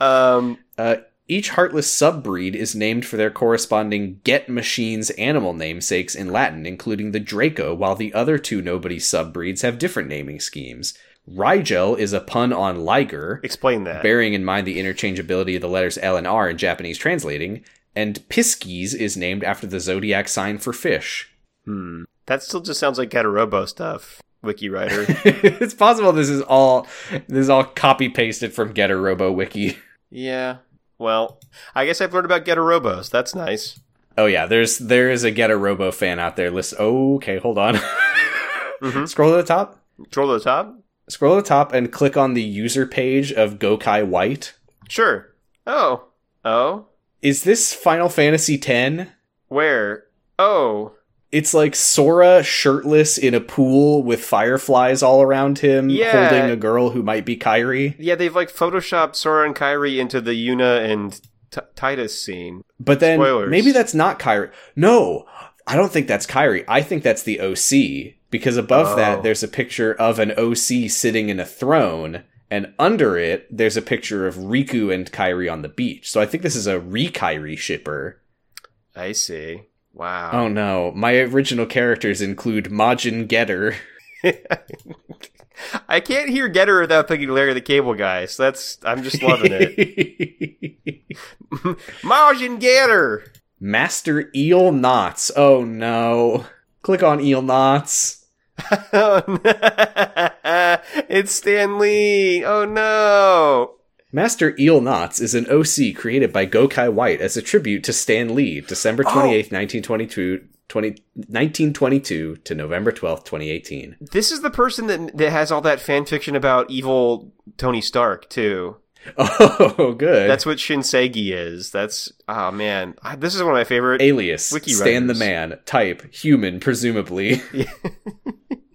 um, uh, each heartless subbreed is named for their corresponding Get Machine's animal namesakes in Latin, including the Draco, while the other two nobody subbreeds have different naming schemes. Rigel is a pun on Liger. Explain that. Bearing in mind the interchangeability of the letters L and R in Japanese translating, and Pisces is named after the zodiac sign for fish. Hmm. That still just sounds like Getter Robo stuff. wiki writer. It's possible this is all this is all copy pasted from Getter Robo wiki. Yeah. Well, I guess I've learned about Getter Robos. That's nice. Oh yeah, there's there is a Getter Robo fan out there. Listen, okay, hold on. mm-hmm. Scroll to the top. Scroll to the top. Scroll to the top and click on the user page of Gokai White. Sure. Oh. Oh. Is this Final Fantasy X? Where? Oh. It's like Sora shirtless in a pool with fireflies all around him, yeah. holding a girl who might be Kairi. Yeah, they've like photoshopped Sora and Kairi into the Yuna and T- Titus scene. But then Spoilers. Maybe that's not Kairi. No, I don't think that's Kairi. I think that's the O C, because above oh. that there's a picture of an O C sitting in a throne, and under it there's a picture of Riku and Kairi on the beach. So I think this is a re-Kairi shipper. I see. Wow. Oh no, my original characters include Majin Getter. I can't hear Getter without thinking Larry the Cable Guy, so that's, I'm just loving it. Majin Getter! Master Eel Knots. Oh no. Click on Eel Knots. Oh no. It's Stan Lee. Oh no. Master Eel Knots is an O C created by Gokai White as a tribute to Stan Lee, December twenty-eighth, oh. nineteen twenty-two to November twelfth, twenty eighteen. This is the person that that has all that fan fiction about evil Tony Stark, too. Oh, good. That's what Shinsegi is. That's, oh man, this is one of my favorite alias, wiki Stan writers. The man, type, human, presumably.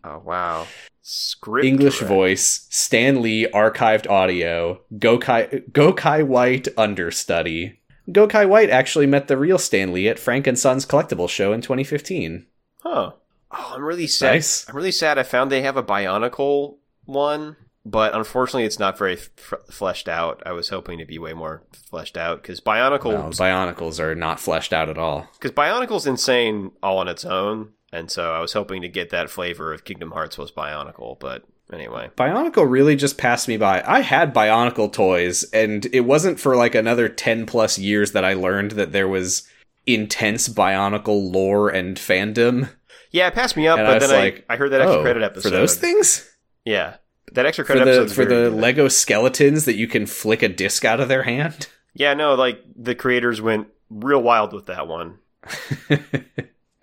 Oh, wow. Script English correct. Voice, Stan Lee archived audio, Gokai Gokai White understudy. Gokai White actually met the real Stan Lee at Frank and Sons Collectibles show in twenty fifteen. Huh. Oh, I'm really sad. Nice. I'm really sad I found they have a Bionicle one, but unfortunately it's not very f- fleshed out. I was hoping to be way more fleshed out, because Bionicle... No, Bionicles are not fleshed out at all. Because Bionicle's insane all on its own. And so I was hoping to get that flavor of Kingdom Hearts was Bionicle, but anyway. Bionicle really just passed me by. I had Bionicle toys, and it wasn't for like another ten plus years that I learned that there was intense Bionicle lore and fandom. Yeah, it passed me up, and but then like, I, I heard that extra oh, credit episode. For those things? Yeah. That extra credit for the, episode. For the good. Lego skeletons that you can flick a disc out of their hand? Yeah, no, like the creators went real wild with that one.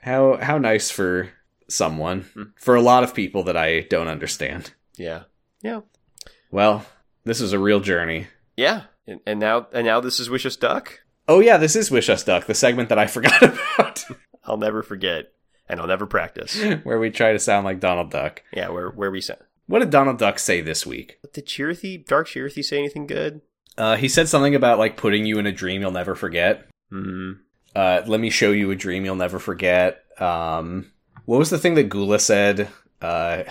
How how nice for someone. Mm. For a lot of people that I don't understand. Yeah. Yeah. Well, this is a real journey. Yeah. And, and now and now this is Wish Us Duck? Oh yeah, this is Wish Us Duck, the segment that I forgot about. I'll never forget. And I'll never practice. Where we try to sound like Donald Duck. Yeah, where where we sound. What did Donald Duck say this week? Did Chirithy, Dark Chirithy say anything good? Uh, he said something about like putting you in a dream you'll never forget. Mm-hmm. Uh, let me show you a dream you'll never forget. Um, what was the thing that Gula said? Uh,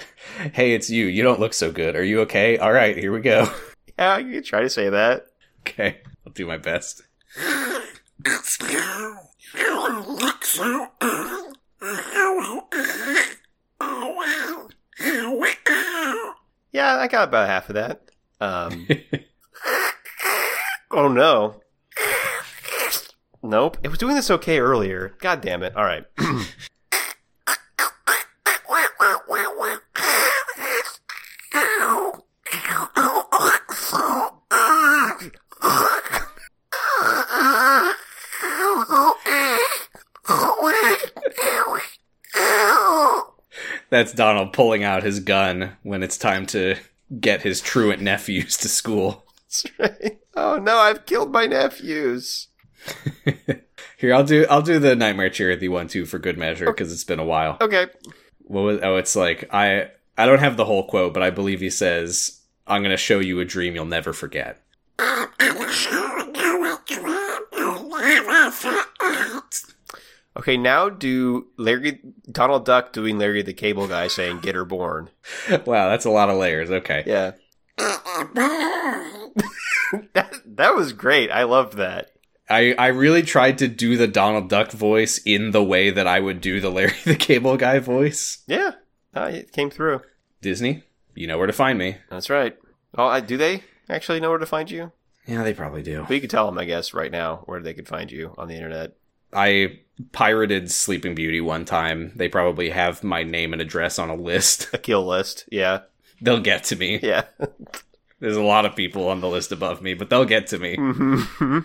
hey, it's you. You don't look so good. Are you okay? All right, here we go. Yeah, you can try to say that. Okay, I'll do my best. It's you. You don't look so good. Oh, well, here we go. Yeah, I got about half of that. Um, oh, no. Nope. It was doing this okay earlier. God damn it. All right. That's Donald pulling out his gun when it's time to get his truant nephews to school. That's right. Oh, no, I've killed my nephews. Here, I'll do I'll do the Nightmare Chirithy one too for good measure, because it's been a while. Okay. What was, oh, it's like I I don't have the whole quote, but I believe he says, "I'm going to show you a dream you'll never forget." I'm going to show you a dream you'll never forget. Okay, now do Larry Donald Duck doing Larry the Cable Guy saying "Getterborn." Wow, that's a lot of layers. Okay. Yeah. that that was great. I loved that. I, I really tried to do the Donald Duck voice in the way that I would do the Larry the Cable Guy voice. Yeah, uh, it came through. Disney, you know where to find me. That's right. Oh, do they actually know where to find you? Yeah, they probably do. But you could tell them, I guess, right now where they could find you on the internet. I pirated Sleeping Beauty one time. They probably have my name and address on a list. A kill list, yeah. They'll get to me. Yeah. There's a lot of people on the list above me, but they'll get to me. Mm-hmm.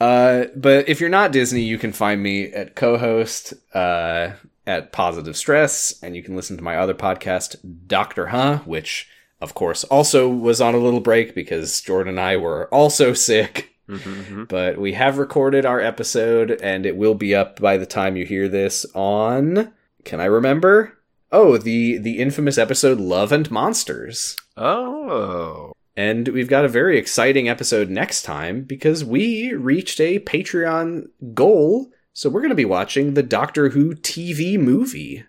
Uh, but if you're not Disney, you can find me at co-host uh, at Positive Stress, and you can listen to my other podcast, Doctor Huh, which, of course, also was on a little break because Jordan and I were also sick. Mm-hmm. But we have recorded our episode, and it will be up by the time you hear this on, can I remember? Oh, the, the infamous episode Love and Monsters. Oh. And we've got a very exciting episode next time because we reached a Patreon goal. So we're going to be watching the Doctor Who T V movie.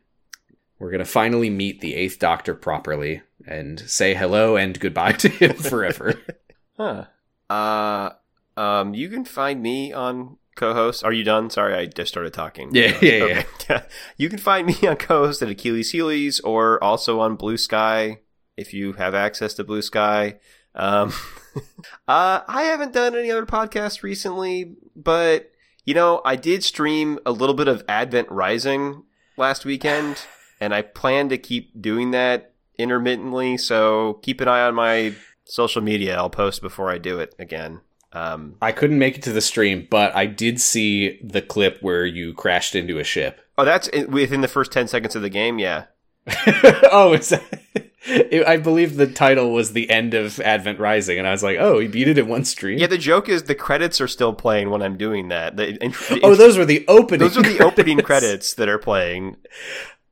We're going to finally meet the Eighth Doctor properly and say hello and goodbye to him forever. Huh. Uh... Um, you can find me on co-host. Are you done? Sorry, I just started talking. Yeah, yeah, okay. yeah. You can find me on co-host at Achilles Heelys, or also on Blue Sky if you have access to Blue Sky. Um, uh, I haven't done any other podcasts recently, but you know, I did stream a little bit of Advent Rising last weekend, and I plan to keep doing that intermittently. So keep an eye on my social media. I'll post before I do it again. Um, I couldn't make it to the stream, but I did see the clip where you crashed into a ship. Oh, that's within the first ten seconds of the game? Yeah. oh, it's, it, I believe the title was The End of Advent Rising, and I was like, oh, he beat it in one stream? Yeah, the joke is the credits are still playing when I'm doing that. The, the, the, oh, those were the opening Those were the credits. opening credits that are playing.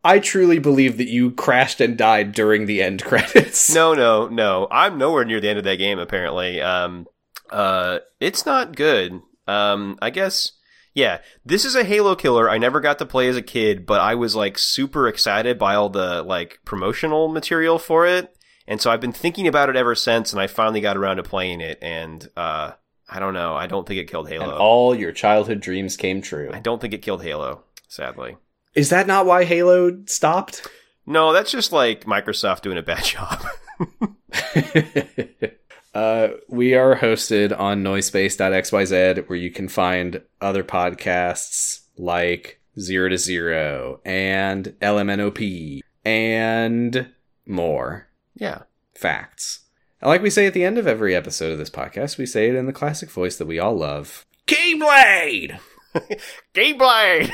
I truly believe that you crashed and died during the end credits. No, no, no. I'm nowhere near the end of that game, apparently. Um... Uh, it's not good. Um, I guess, yeah, this is a Halo killer I never got to play as a kid, but I was, like, super excited by all the, like, promotional material for it, and so I've been thinking about it ever since, and I finally got around to playing it, and, uh, I don't know, I don't think it killed Halo. And all your childhood dreams came true. I don't think it killed Halo, sadly. Is that not why Halo stopped? No, that's just, like, Microsoft doing a bad job. Uh, we are hosted on noisepace dot x y z, where you can find other podcasts like Zero to Zero and L M N O P and more. Yeah. Facts. Like we say at the end of every episode of this podcast, we say it in the classic voice that we all love. Keyblade! Keyblade!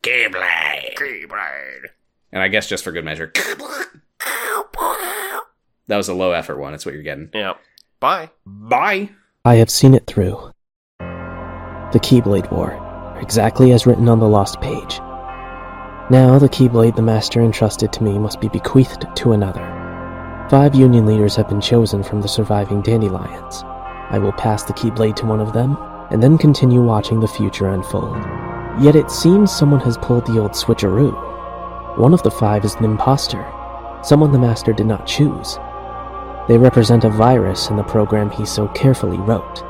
Keyblade! Keyblade! And I guess just for good measure. Keyblade! That was a low effort one. That's what you're getting. Yeah. Bye. Bye. I have seen it through. The Keyblade War, exactly as written on the Lost Page. Now the Keyblade the Master entrusted to me must be bequeathed to another. Five Union leaders have been chosen from the surviving dandelions. I will pass the Keyblade to one of them, and then continue watching the future unfold. Yet it seems someone has pulled the old switcheroo. One of the five is an imposter, someone the Master did not choose. They represent a virus in the program he so carefully wrote.